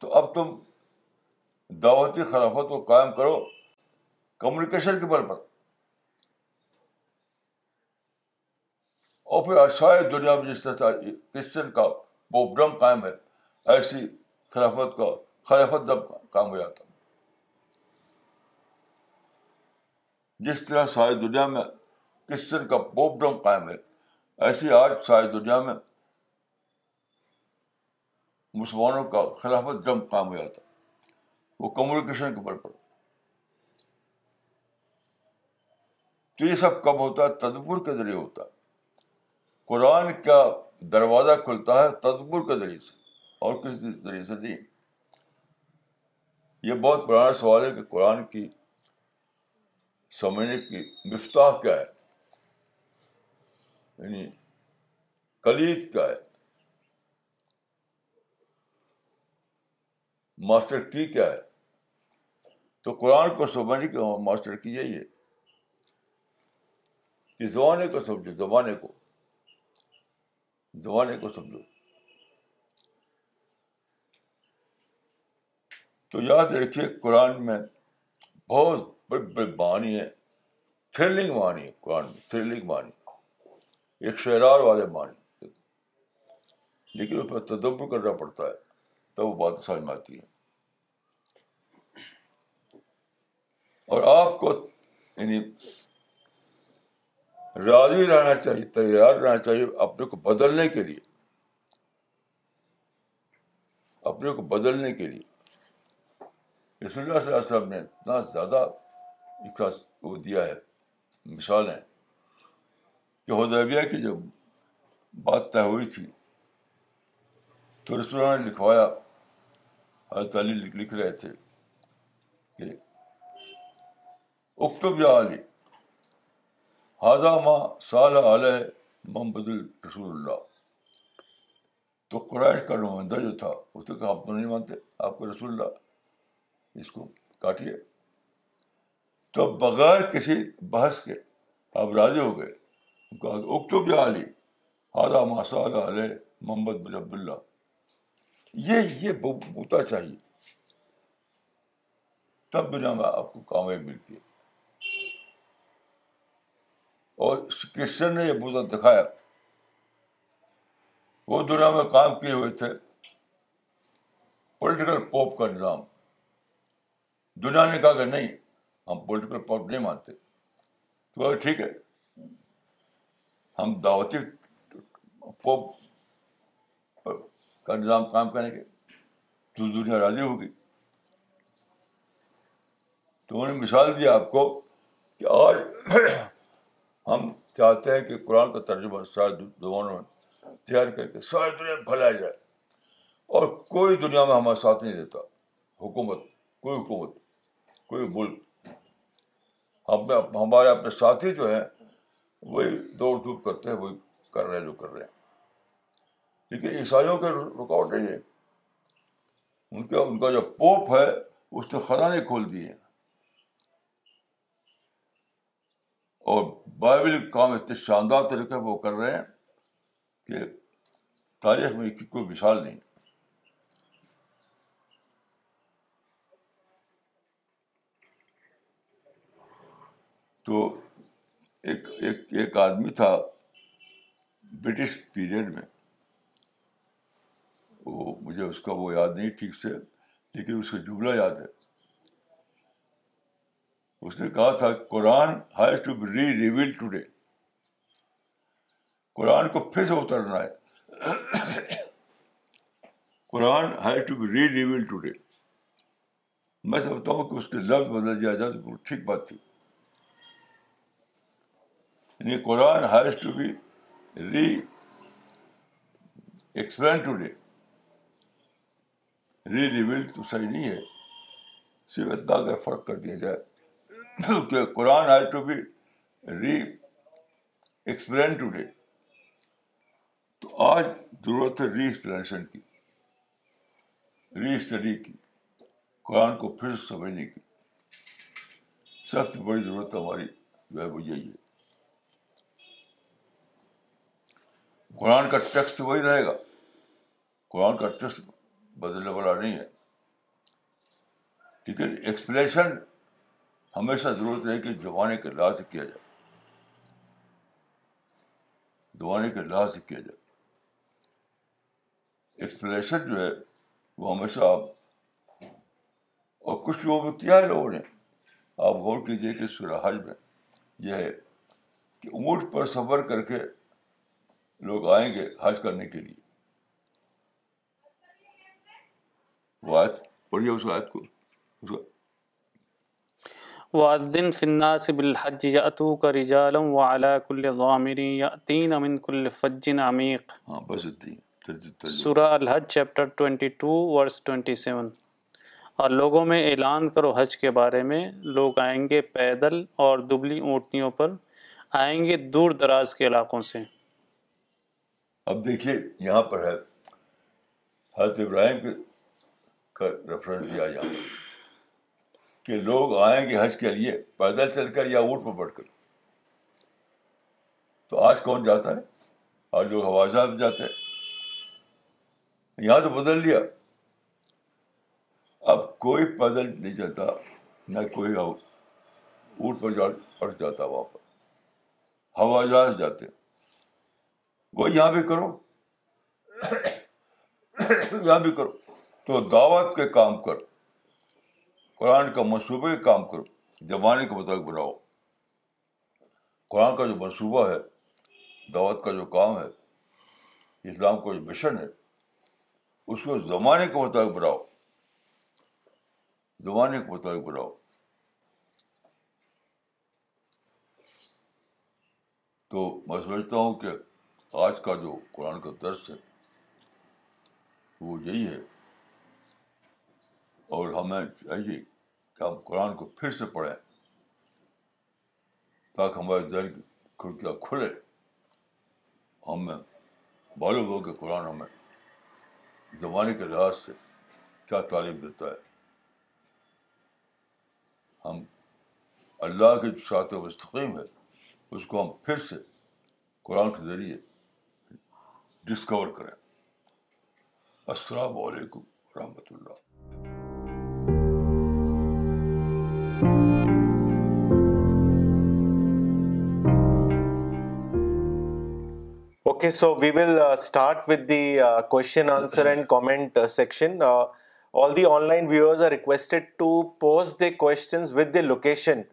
تو اب تم دعوتی خلافت کو قائم کرو کمیونیکیشن کے بل پر, اور پھر ساری دنیا میں جس طرح کرسچن کا پوپڈم قائم ہے, ایسی خلافت کا خلافت دب قائم ہو جاتا. جس طرح ساری دنیا میں کرسچن کا پوپڈم قائم ہے, ایسی آج ساری دنیا میں مسلمانوں کا خلافت دم قائم ہو جاتا, وہ کمیونیکیشن کے بل پر. تو یہ سب کب ہوتا ہے؟ تدبر کے ذریعے ہوتا ہے. قرآن کا دروازہ کھلتا ہے تدبر کے ذریعے سے, اور کسی ذریعے سے نہیں. یہ بہت پرانا سوال ہے کہ قرآن کی سمجھنے کی مفتاح کیا ہے, یعنی کلید کیا ہے, ماسٹر کی کیا ہے. تو قرآن کو سمجھنے کی ماسٹر کی یہی ہے کہ زمانے کو سمجھو, زمانے کو, زمانے کو سمجھو. تو یاد رکھیے قرآن میں بہت بڑی بڑی معنی ہے, تھرلنگ معنی ہے قرآن میں, تھرلنگ معنی, ایک شعرار والے معنی, لیکن اس پر تدبر کرنا پڑتا ہے تب وہ بات سمجھ میں آتی ہے. اور آپ کو یعنی راضی رہنا چاہیے, تیار رہنا چاہیے اپنے کو بدلنے کے لیے, اپنے کو بدلنے کے لیے. رسول اللہ صلی اللہ علیہ وسلم نے اتنا زیادہ وہ دیا ہے, مثال ہے کہ حدیبیہ کی جب بات طے ہوئی تھی تو رسول اللہ نے لکھوایا, حضرت علی لکھ رہے تھے کہ اکتب یا علی ہذا ما صالح علیہ محمد رسول اللہ. تو قریش کا نمائندہ جو تھا اس نے کہا آپ تو نہیں مانتے, آپ کو رسول اللہ, اس کو کاٹیے. تو بغیر کسی بحث کے آپ راضی ہو گئے, اکتب یا علی ہذا ما صالح علیہ محمد بن عبداللہ. یہ ہوتا چاہیے, تب دنیا میں آپ کو کامیابی ملتی ہے. اور کرسچن نے یہ بت دکھایا, وہ دنیا میں قائم کیے ہوئے تھے پولیٹیکل پوپ کا نظام. دنیا نے کہا کہ نہیں, ہم پولیٹیکل پوپ نہیں مانتے. تو ٹھیک ہے, ہم دعوتی پوپ کا نظام قائم کریں گے. تو دنیا راضی ہوگی. تو انہوں نے مثال دیا آپ کو کہ آج ہم چاہتے ہیں کہ قرآن کا ترجمہ ساری زبانوں میں تیار کر کے ساری دنیا میں پھیلایا جائے, اور کوئی دنیا میں ہمارا ساتھ نہیں دیتا, حکومت کوئی ملک. ہمارے اپنے ساتھی جو ہیں وہی دوڑ دھوپ کرتے ہیں, وہی کر رہے ہیں جو کر رہے ہیں. لیکن عیسائیوں کے رکاوٹ نہیں ہے, ان کا جو پوپ ہے اس نے خزانے کھول دیے ہیں, اور بائبل کام اتنے شاندار طریقے پہ وہ کر رہے ہیں کہ تاریخ میں کوئی مثال نہیں. تو ایک ایک ایک آدمی تھا برٹش پیریڈ میں, وہ مجھے اس کا وہ یاد نہیں ٹھیک سے, لیکن اس کا جملہ یاد ہے. اس نے کہا تھا Quran has to be re reveal today, Quran کو پھر سے اترنا ہے, Quran has to be re reveal today. میں سمجھتا ہوں کہ اس کے لفظ بدل دیا جائے تو ٹھیک بات تھی, یعنی Quran has to be re explain today. Re reveal تو صحیح نہیں ہے, صرف اتنا اگر فرق کر دیا جائے کہ Quran has to be re explain today. تو آج ضرورت ہے ری ایکسپلینیشن کی, ری اسٹڈی کی, قرآن کو پھر سمجھنے کی. سب سے بڑی ضرورت ہماری جو ہے وہ یہی ہے. قرآن کا ٹیکسٹ وہی رہے گا, قرآن کا ٹیکسٹ بدلنے والا نہیں ہے, لیکن ایکسپلینیشن ہمیشہ ضرورت ہے کہ زمانے کے لحاظ سے کیا جائے, زمانے کے لحاظ سے کیا جائے. ایکسپلینیشن جو ہے وہ ہمیشہ آپ, اور کچھ لوگوں نے کیا ہے, لوگوں نے آپ غور کیجیے کہ سورہ حج میں یہ ہے کہ اونٹ پر سفر کر کے لوگ آئیں گے حج کرنے کے لیے. وہ آیت پڑھیے, اس آیت کو وَأَذِّنْ فِي النَّاسِ بِالْحَجِّ يَأْتُوكَ رِجَالًا وَعَلَىٰ كُلِّ ضَامِرٍ يَأْتِينَ مِنْ كُلِّ فَجٍّ عَمِيقٍ. ہاں بس اتنی. سورہ الحج چیپٹر 22 ورس 27. اور لوگوں میں اعلان کرو حج کے بارے میں, لوگ آئیں گے پیدل اور دبلی اونٹنیوں پر, آئیں گے دور دراز کے علاقوں سے. اب دیکھیے یہاں پر ہے حضرت ابراہیم کا ریفرنس دیا یہاں کہ لوگ آئیں گے حج کے لیے پیدل چل کر یا اونٹ پر بڑھ کر. تو آج کون جاتا ہے؟ آج لوگ ہوائی جہاز میں جاتے ہیں. یہاں تو بدل لیا, اب کوئی پیدل نہیں جاتا, نہ کوئی اونٹ پر چڑھ جاتا, وہاں پر ہوائی جہاز جاتے. وہ یہاں بھی کرو, یہاں بھی کرو. تو دعوت کے کام کرو, قرآن کا منصوبے کام کرو, زمانے کے مطابق بناؤ. قرآن کا جو منصوبہ ہے, دعوت کا جو کام ہے, اسلام کا جو مشن ہے, اس کو زمانے کے مطابق بناؤ, زمانے کے مطابق بناؤ. تو میں سمجھتا ہوں کہ آج کا جو قرآن کا درس ہے وہ یہی ہے, اور ہمیں چاہیے کہ ہم قرآن کو پھر سے پڑھیں تاکہ ہمارے دل کی کھڑکیاں کھلے, ہمیں معلوم ہو کہ قرآن ہمیں زمانے کے لحاظ سے کیا تعلیم دیتا ہے. ہم اللہ کے ساتھ مستقیم ہے, اس کو ہم پھر سے قرآن کے ذریعے ڈسکور کریں. السلام علیکم ورحمۃ اللہ. Okay, so we will start with the question, answer and comment section. All the online viewers are requested to post their questions with the location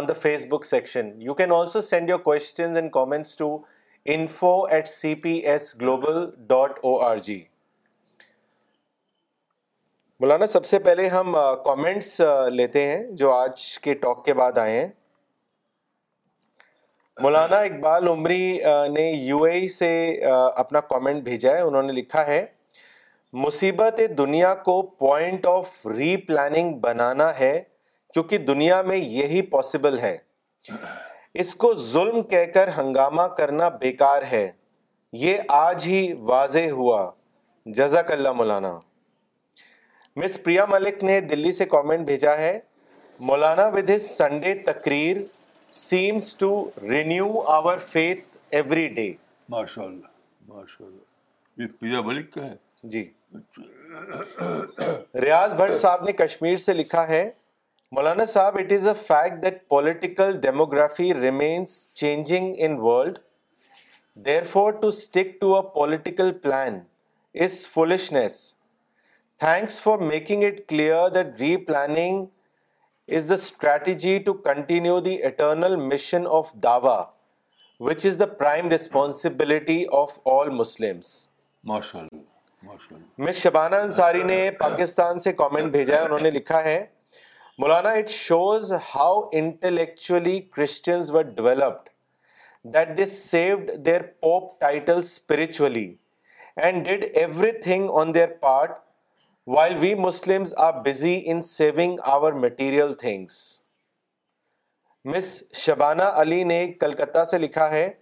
on the Facebook section. You can also send your questions and comments to info@cpsglobal.org. مولانا سب سے پہلے ہم comments لیتے ہیں جو آج کے talk کے بعد آئے ہیں. مولانا اقبال عمری نے یو اے ای سے اپنا کامنٹ بھیجا ہے. انہوں نے لکھا ہے, مصیبت دنیا کو پوائنٹ آف ری پلاننگ بنانا ہے کیونکہ دنیا میں یہی پاسبل ہے. اس کو ظلم کہہ کر ہنگامہ کرنا بیکار ہے, یہ آج ہی واضح ہوا. جزاک اللہ مولانا. مس پریا ملک نے دلی سے کامنٹ بھیجا ہے, مولانا with his Sunday تقریر seems to renew our faith every day. MashaAllah, MashaAllah. یہ پیا ملک کا ہے جی. ریاض بھٹ صاحب نے کشمیر سے لکھا ہے, مولانا صاحب it is a fact that political demography remains changing in world, therefore to stick to a political plan is foolishness. Thanks for making it clear that replanning is the strategy to continue the eternal mission of da'wah, which is the prime responsibility of all Muslims. MashaAllah, MashaAllah. Miss Shabana Ansari نے پاکستان سے comment بھیجا ہے, انہوں نے لکھا ہے, Maulana, it shows how intellectually Christians were developed, that they saved their Pope title spiritually and did everything on their part, while we Muslims are busy in saving our material things. Miss Shabana Ali ne Kolkata se likha hai,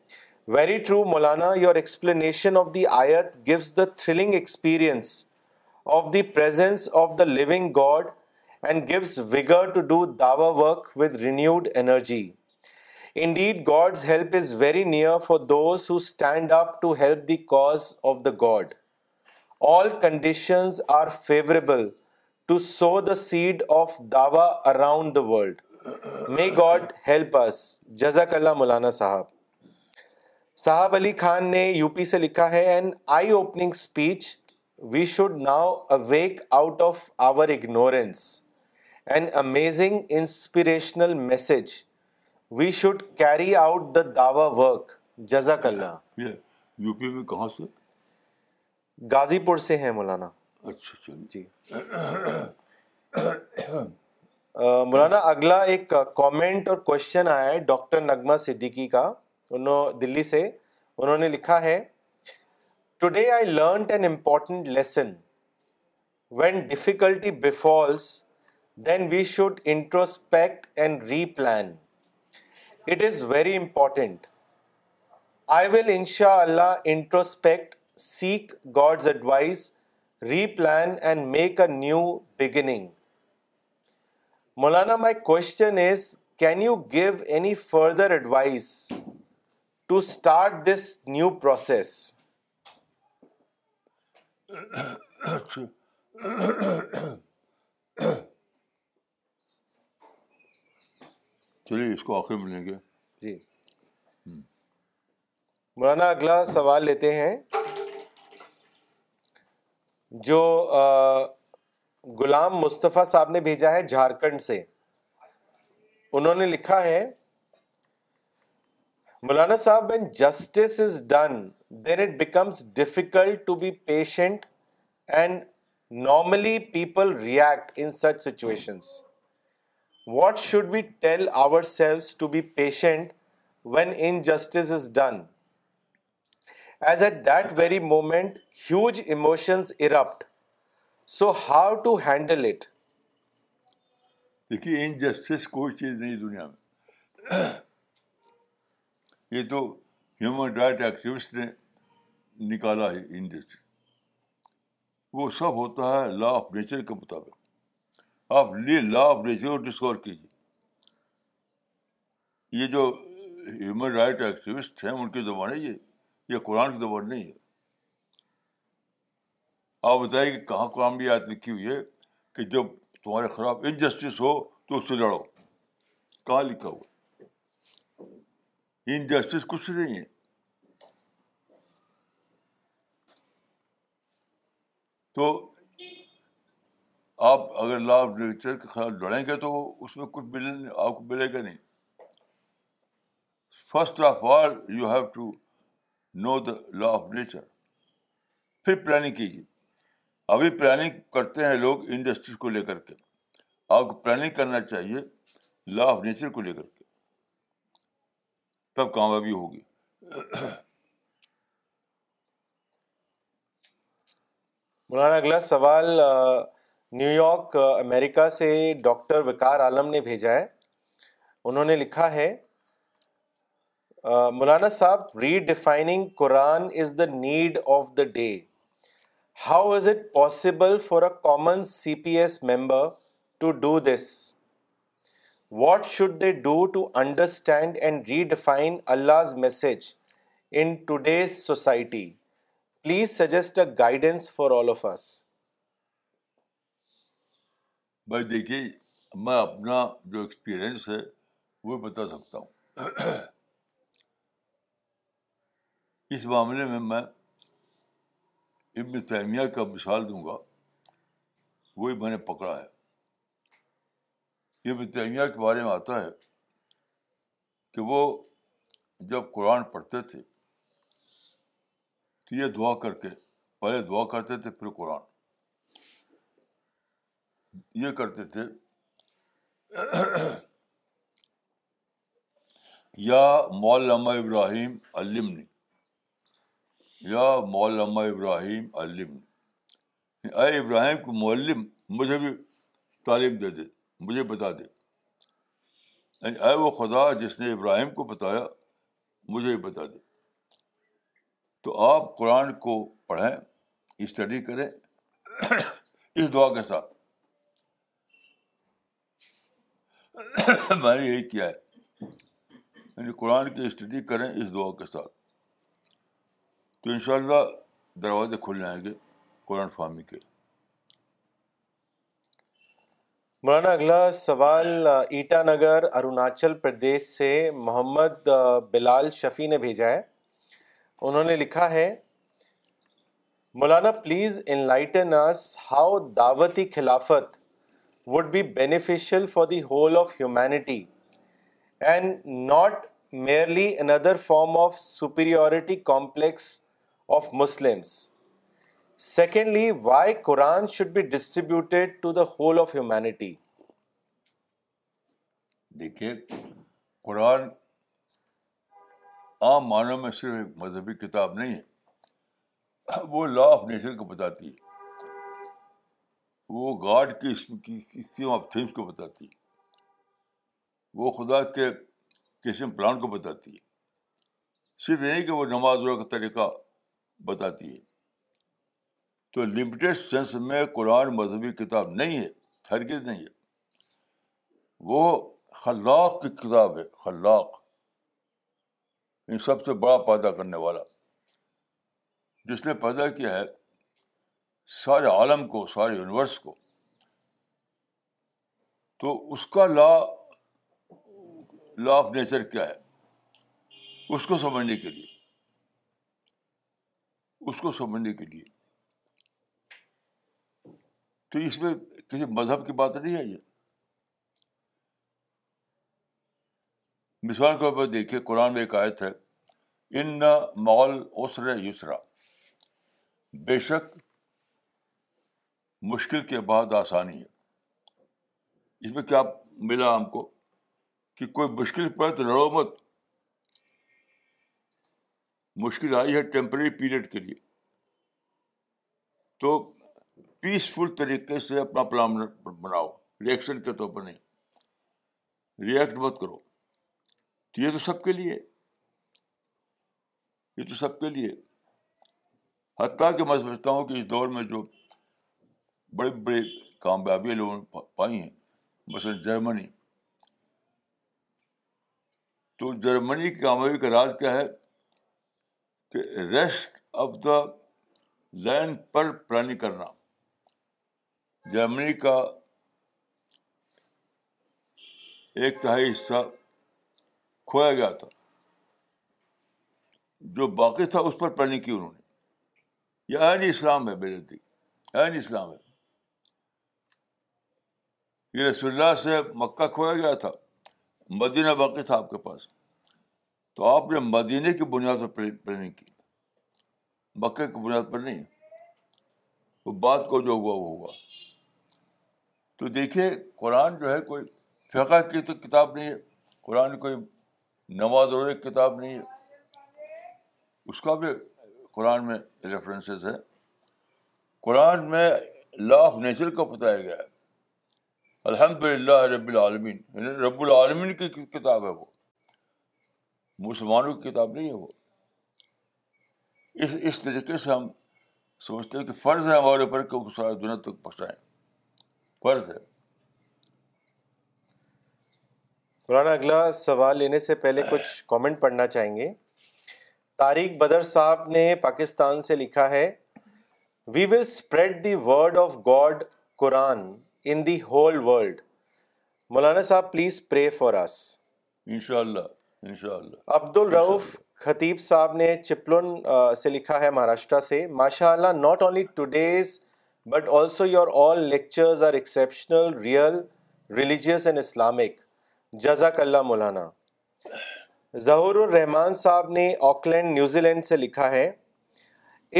very true Maulana, your explanation of the ayat gives the thrilling experience of the presence of the living God and gives vigor to do da'wah work with renewed energy. Indeed, God's help is very near for those who stand up to help the cause of the God. All conditions are favorable to sow the seed of da'wah around the world. May God help us. Jazakallah Maulana Sahab. Sahab Ali Khan ne UP se likha hai, an eye-opening speech. We should now awake out of our ignorance. An amazing inspirational message. We should carry out the da'wah work. Jazakallah. Yeah. UP میں کہاں سے؟ غازی پور سے ہیں مولانا. اچھا چلیے جی. مولانا اگلا ایک کامنٹ اور کوشچن آیا ہے ڈاکٹر نغمہ صدیقی کا, انہوں دلی سے, انہوں نے لکھا ہے, Today I learnt an important lesson. When difficulty befalls, then we should introspect and replan. It is very important. I will inshallah introspect, seek God's advice, replan and make a new beginning. Maulana, my question is, can you give any further advice to start this new process? چلیے اس کو آخر ملیں گے جی. مولانا اگلا سوال لیتے ہیں جو غلام مصطفیٰ صاحب نے بھیجا ہے جھارکھنڈ سے, انہوں نے لکھا ہے, Maulana Sahab, when justice is done, then it becomes difficult to be patient and normally people react in such situations. What should we tell ourselves to be patient when injustice is done? As at that very moment, huge emotions erupt. So how to handle it? Dekhiye, injustice koi cheez nahi duniya mein. یہ تو human right activist نے نکالا ہے industry. وہ سب ہوتا ہے لا of nature کے مطابق. آپ لا آف نیچر کو ڈسکور کیجیے. یہ جو ہیومن رائٹ ایکٹیوسٹ ہیں ان کی زبان ہے یہ قرآن کی زبان نہیں ہے. آپ بتائیے کہ کہاں قرآن میں یاد لکھی ہوئی ہے کہ جب تمہارے خلاف انجسٹس ہو تو اس سے لڑو؟ کہاں لکھا ہوا؟ انجسٹس کچھ نہیں ہے. تو آپ اگر لا آف نیچر کے خلاف لڑیں گے تو اس میں کچھ آپ کو ملے گا نہیں. First of all you have to know the law of nature. پھر پلاننگ کیجیے. ابھی پلاننگ کرتے ہیں لوگ انڈسٹریز کو لے کر کے. آپ کو پلاننگ کرنا چاہیے لا آف نیچر کو لے کر کے, تب کامیابی ہوگی. مولانا اگلا سوال نیو یارک امریکہ سے ڈاکٹر وقار عالم نے بھیجا ہے, انہوں نے لکھا ہے, مولانا صاحب, ری defining Quran is the need of the day. How is it possible for a common C P S member to do this? what should they do to understand and redefine Allah's message in today's society? Please suggest a guidance for all of us. بھائی دیکھیے میں اپنا جو experience ہے وہ بتا سکتا ہوں. اس معاملے میں ابن تیمیہ کا مثال دوں گا, وہی میں نے پکڑا ہے. ابن تیمیہ کے بارے میں آتا ہے کہ وہ جب قرآن پڑھتے تھے تو یہ دعا کرتے, پہلے دعا کرتے تھے پھر قرآن, یہ کرتے تھے یا مولانا ابراہیم علمنی, یا مولانا ابراہیم علمنی, اے ابراہیم کو معلم, مجھے بھی تعلیم دے دے, مجھے بتا دے, یعنی اے وہ خدا جس نے ابراہیم کو بتایا مجھے بتا دے. تو آپ قرآن کو پڑھیں, اسٹڈی کریں اس دعا کے ساتھ. میں نے یہی کیا ہے, یعنی قرآن کی اسٹڈی کریں اس دعا کے ساتھ, تو انشاءاللہ دروازے کھل جائیں گے قرآن فہمی کے. مولانا اگلا سوال ایٹانگر اروناچل پردیش سے محمد بلال شفیع نے بھیجا ہے. انہوں نے لکھا ہے, مولانا پلیز انلائٹن اس ہاؤ دعوتی خلافت would be beneficial for the whole of humanity and not merely another form of superiority complex of Muslims. Secondly, why Quran should be distributed to the whole of humanity? دیکھیے قرآن عام معنوں میں صرف ایک مذہبی کتاب نہیں ہے, وہ لا آف نیچر کو بتاتی ہے, وہ گاڈ کی اسکیم آف تھنگس کو بتاتی ہے, وہ خدا کے قسم پلان کو بتاتی ہے, صرف یہ نہیں کہ وہ نماز وغیرہ کا طریقہ بتاتی ہے. تو لمیٹڈ سینس میں قرآن مذہبی کتاب نہیں ہے, ہرگز نہیں ہے, وہ خلاق کی کتاب ہے. خلاق ان سب سے بڑا پیدا کرنے والا, جس نے پیدا کیا ہے سارے عالم کو, سارے یونیورس کو, تو اس کا لا آف نیچر کیا ہے, اس کو سمجھنے کے لیے, اس کو سمجھنے کے لیے. تو اس میں کسی مذہب کی بات نہیں ہے. یہ مثال کے طور پر دیکھیے قرآن میں ایک آیت ہے, ان مول اسر یسرا, بے شک مشکل کے بعد آسانی ہے. اس میں کیا ملا ہم کو کہ کوئی مشکل پڑے تو لڑو مت, مشکل آئی ہے ٹیمپرری پیریڈ کے لیے, تو پیسفل طریقے سے اپنا پلان بناؤ, ریئیکشن کے طور پر نہیں, ریئیکٹ مت کرو. تو یہ تو سب کے لیے, یہ تو سب کے لیے. حتیٰ کہ میں سمجھتا ہوں کہ اس دور میں جو بڑی بڑی کامیابی لوگوں نے پائی ہیں, مثلاً جرمنی, تو جرمنی کی کامیابی کا راز کیا ہے کہ ریسٹ آف دا لینڈ پر پلاننگ کرنا. جرمنی کا ایک تہائی حصہ کھویا گیا تھا, جو باقی تھا اس پر پلاننگ کی انہوں نے. یہ عین اسلام ہے, میرے نزدیک عین اسلام ہے. یہ رسول اللہ سے مکہ کھویا گیا تھا, مدینہ باقی تھا آپ کے پاس, تو آپ نے مدینہ کی بنیاد پر پلاننگ کی, مکہ کی بنیاد پر نہیں. وہ بات کو جو ہوا وہ ہوا. تو دیکھیے قرآن جو ہے کوئی فقہ کی تو کتاب نہیں ہے, قرآن کوئی نماز روزے کی کتاب نہیں ہے, اس کا بھی قرآن میں ریفرنسز ہے. قرآن میں لا آف نیچر کو بتایا گیا ہے. الحمد للہ رب العالمین, رب العالمین کی کتاب ہے, وہ مسلمانوں کی کتاب نہیں ہے. وہ اس طریقے سے ہم سمجھتے ہیں کہ فرض ہے ہمارے اوپر کہ ساری دنیا تک پہنچائیں, فرض ہے. مولانا اگلا سوال لینے سے پہلے کچھ کامنٹ پڑھنا چاہیں گے. طارق بدر صاحب نے پاکستان سے لکھا ہے we will spread the word of God Quran in the whole world. مولانا صاحب پلیز پرے فار اس. انشاءاللہ انشاءاللہ. عبد الرؤف خطیب صاحب نے چپلون سے لکھا ہے مہاراشٹر سے, ماشاء اللہ not only today's but also your all lectures are exceptional, real, religious and Islamic. جزاک اللہ مولانا. ظہور الرحمان صاحب نے آکلینڈ نیوزی لینڈ سے لکھا ہے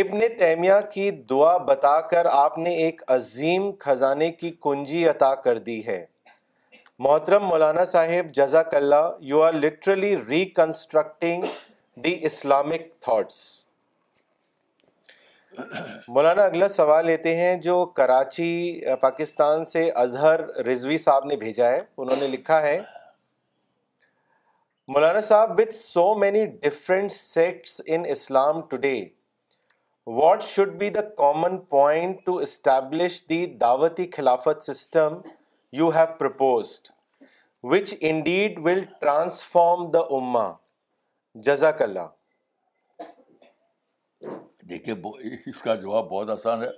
ابن تیمیہ کی دعا بتا کر آپ نے ایک عظیم خزانے کی کنجی عطا کر دی ہے. محترم مولانا صاحب جزاک اللہ, you are literally reconstructing the Islamic thoughts. مولانا اگلا سوال لیتے ہیں جو کراچی پاکستان سے اظہر رضوی صاحب نے بھیجا ہے. انہوں نے لکھا ہے مولانا صاحب with so many different sects in Islam today what should be the common point to establish the دعوتی خلافت system you have proposed which indeed will transform the امہ. جزاک اللہ. دیکھیے اس کا جواب بہت آسان ہے,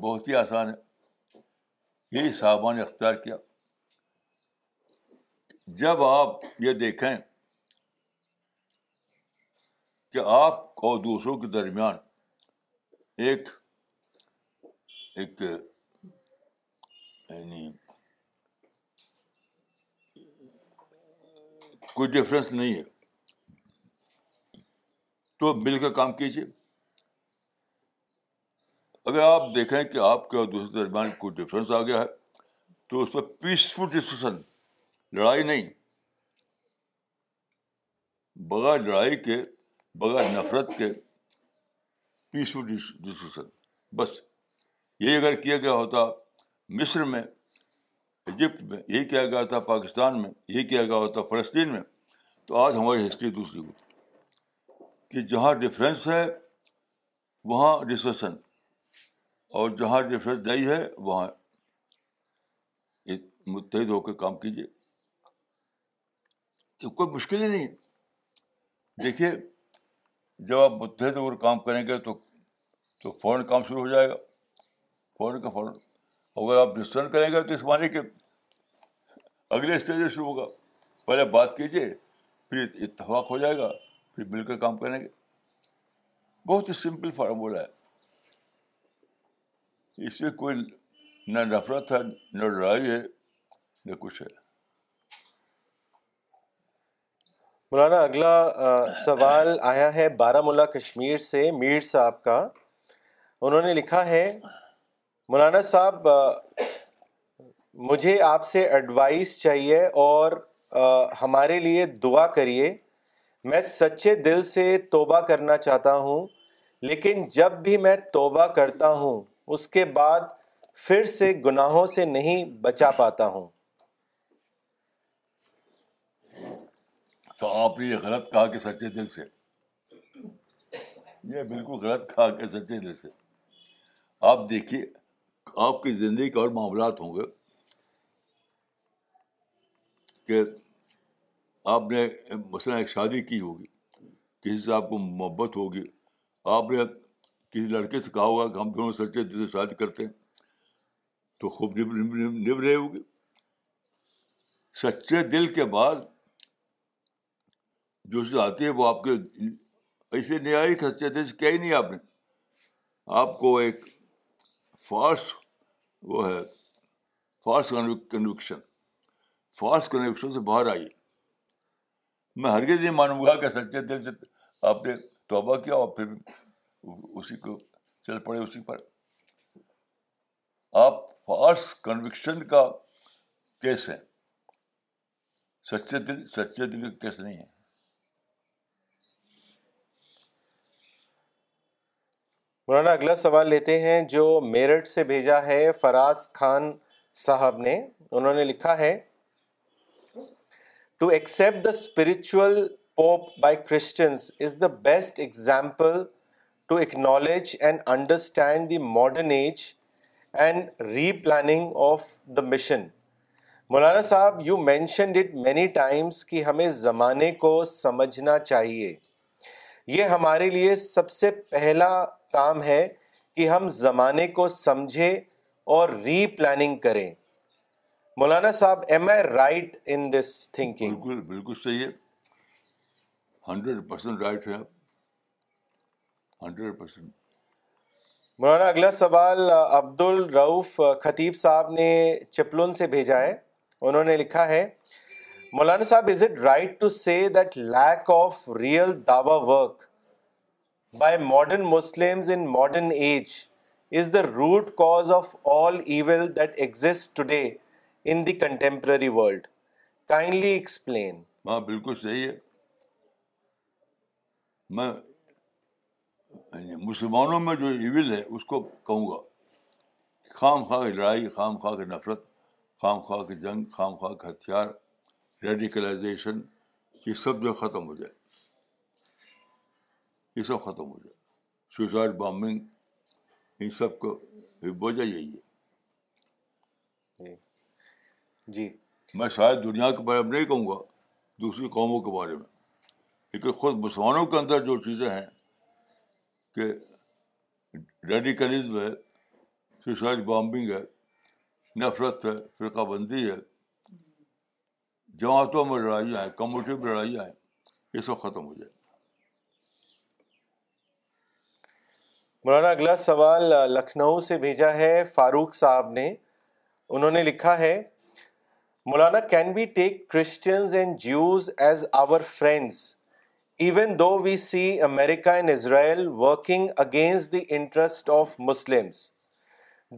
بہت ہی آسان ہے. یہی صحابہ نے اختیار کیا. جب آپ یہ دیکھیں کہ آپ اور دوسروں کے درمیان ایک ایک یعنی کوئی ڈفرینس نہیں ہے تو مل کر کام کیجیے. اگر آپ دیکھیں کہ آپ کے اور دوسرے درمیان کوئی ڈفرینس آ گیا ہے تو اس میں پیسفل ڈسکشن, لڑائی نہیں, بغیر لڑائی کے, بغیر نفرت کے پیسفل ڈسکشن. بس یہی اگر کیا گیا ہوتا مصر میں, ایجپٹ میں, یہی کیا گیا تھا پاکستان میں, یہی کیا گیا ہوتا فلسطین میں, تو آج ہماری ہسٹری دوسری ہوتی کہ جہاں ڈفرینس ہے وہاں ڈسکشن اور جہاں ڈفرینس نہیں ہے وہاں متحد ہو کے کام کیجیے کہ کوئی مشکل ہی نہیں. دیکھیے جب آپ متحد ہو کر کام کریں گے تو فوراً کام شروع ہو جائے گا, فوراً کا فوراً. اگر آپ ڈسکشن کریں گے تو اس معنی کہ اگلے اسٹیج شروع ہوگا. پہلے بات کیجیے پھر اتفاق ہو جائے گا, پھر مل کر کام کریں گے. بہت ہی سمپل فارمولا ہے, اس میں کوئی نہ نفرت ہے, نہ لڑائی ہے, نہ کچھ ہے. مولانا اگلا سوال آیا ہے بارہمولہ کشمیر سے میر صاحب کا. انہوں نے لکھا ہے مولانا صاحب مجھے آپ سے ایڈوائس چاہیے اور ہمارے لیے دعا کریے. میں سچے دل سے توبہ کرنا چاہتا ہوں لیکن جب بھی میں توبہ کرتا ہوں اس کے بعد پھر سے گناہوں سے نہیں بچا پاتا ہوں. تو آپ نے یہ غلط کہا کہ سچے دل سے, یہ بالکل غلط کہا کہ سچے دل سے. آپ دیکھیے آپ کی زندگی کے اور معاملات ہوں گے کہ آپ نے مثلاً ایک شادی کی ہوگی, کسی سے آپ کو محبت ہوگی, آپ نے کسی لڑکے سے کہا ہوگا کہ ہم دونوں سچے دل سے شادی کرتے ہیں, تو خوب نبھ رہے ہوگی. سچے دل کے بعد جو چیز آتی ہے وہ آپ کے ایسے نہیں آئی کہ سچے دل سے کیا ہی نہیں آپ نے. آپ کو ایک فالس وہ ہے فالس کنوکشن, فالس کنوکشن سے باہر آئی. میں ہرگز نہیں مانوں گا کہ سچے دل سے آپ نے توبہ کیا اور پھر اسی کو چل پڑے اسی پر. آپ فالس کنوکشن کا کیس ہیں, سچے دل کا کیس نہیں ہے. مولانا اگلا سوال لیتے ہیں جو میرٹھ سے بھیجا ہے فراز خان صاحب نے. انہوں نے لکھا ہے To accept the spiritual pope by Christians is the best example to acknowledge and understand the modern age and replanning of the mission. مولانا صاحب you mentioned it many times کہ ہمیں زمانے کو سمجھنا چاہیے. یہ ہمارے لیے سب سے پہلا کام ہے کہ ہم زمانے کو سمجھیں اور ری پلاننگ کریں. مولانا صاحب am I right in this thinking? بالکل بالکل صحیح ہے، 100% رائٹ ہے آپ، 100%. مولانا اگلا سوال عبد الرؤف خطیب صاحب نے چپلون سے بھیجا ہے. انہوں نے لکھا ہے مولانا صاحب is it right to say that lack of real دعوی work by modern Muslims in modern age is the root cause of all evil that exist today in the contemporary world, kindly explain. ہاں بالکل صحیح ہے. میں مسلمانوں میں جو evil ہے اس کو کہوں گا، خام خواہ کی لڑائی، خام خواہ کی نفرت، خام خواہ کی جنگ، خام خواہ کے ہتھیار، ریڈیکلائزیشن، یہ سب جو ختم ہو جائے، یہ سب ختم ہو جائے، سوسائڈ بامبنگ، ان سب کو بوجھا یہی ہے. جی میں شاید دنیا کے بارے میں نہیں کہوں گا، دوسری قوموں کے بارے میں، لیکن خود مسلمانوں کے اندر جو چیزیں ہیں کہ ریڈیکلزم ہے، سوسائڈ بامبنگ ہے، نفرت ہے، فرقہ بندی ہے، جماعتوں میں لڑائیاں ہیں، کمیونٹی میں لڑائیاں ہیں، یہ سب ختم ہو جائے. مولانا اگلا سوال لکھنؤ سے بھیجا ہے فاروق صاحب نے. انہوں نے لکھا ہے مولانا can we take Christians and Jews as our friends even though we see America and Israel working against the interest of Muslims,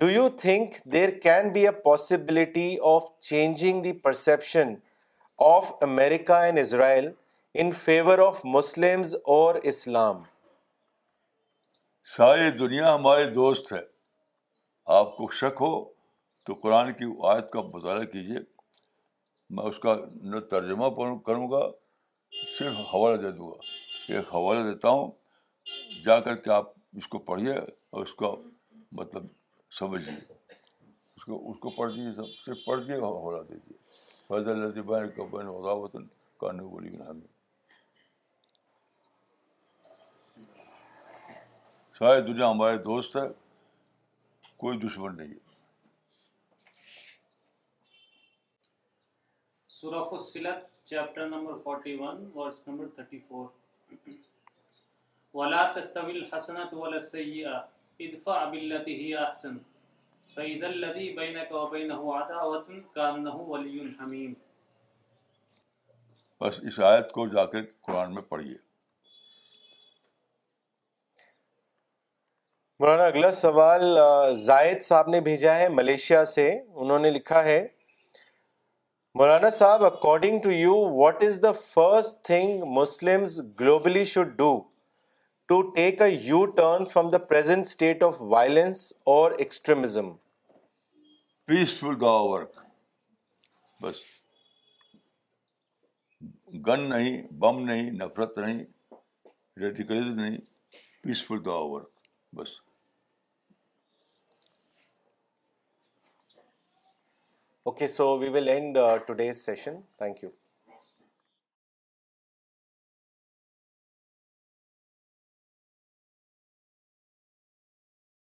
do you think there can be a possibility of changing the perception of America and Israel in favour of Muslims اور اسلام؟ ساری دنیا ہمارے دوست ہے. آپ کو شک ہو تو قرآن کی آیت کا مطالعہ کیجیے، میں اس کا نہ ترجمہ کروں گا، صرف حوالہ دے دوں گا، ایک حوالہ دیتا ہوں، جا کر کے آپ اس کو پڑھیے اور اس کا مطلب سمجھیے، اس کو پڑھ دیجیے، سب صرف پڑھ دیجیے، حوالہ دے دیجیے. فیض الطبین کا بین وضاوطن کا نو بولی حامد. ساری دنیا ہمارے دوست ہے، کوئی دشمن نہیں ہے. سورہ فصلت چیپٹر نمبر 41 ورس نمبر 34. ولا تستوی الحسنۃ ولا السیئۃ ادفع باللتی ہی احسن فاذا الذی بینک وبینہ عداوۃ کانہ ولی حمیم. بس اس آیت کو جا کر قرآن میں پڑھیے. مولانا اگلا سوال زائد صاحب نے بھیجا ہے ملیشیا سے. انہوں نے لکھا ہے مولانا صاحب according to you what is the first thing Muslims globally should do to take a U turn from the present state of violence اور ایکسٹریمزم؟ پیسفل دعوی ورک. بس گن نہیں، بم نہیں، نفرت نہیں، ریڈیکلزم نہیں، پیسفل دعوی ورک بس. Okay, so we will end today's session. Thank you.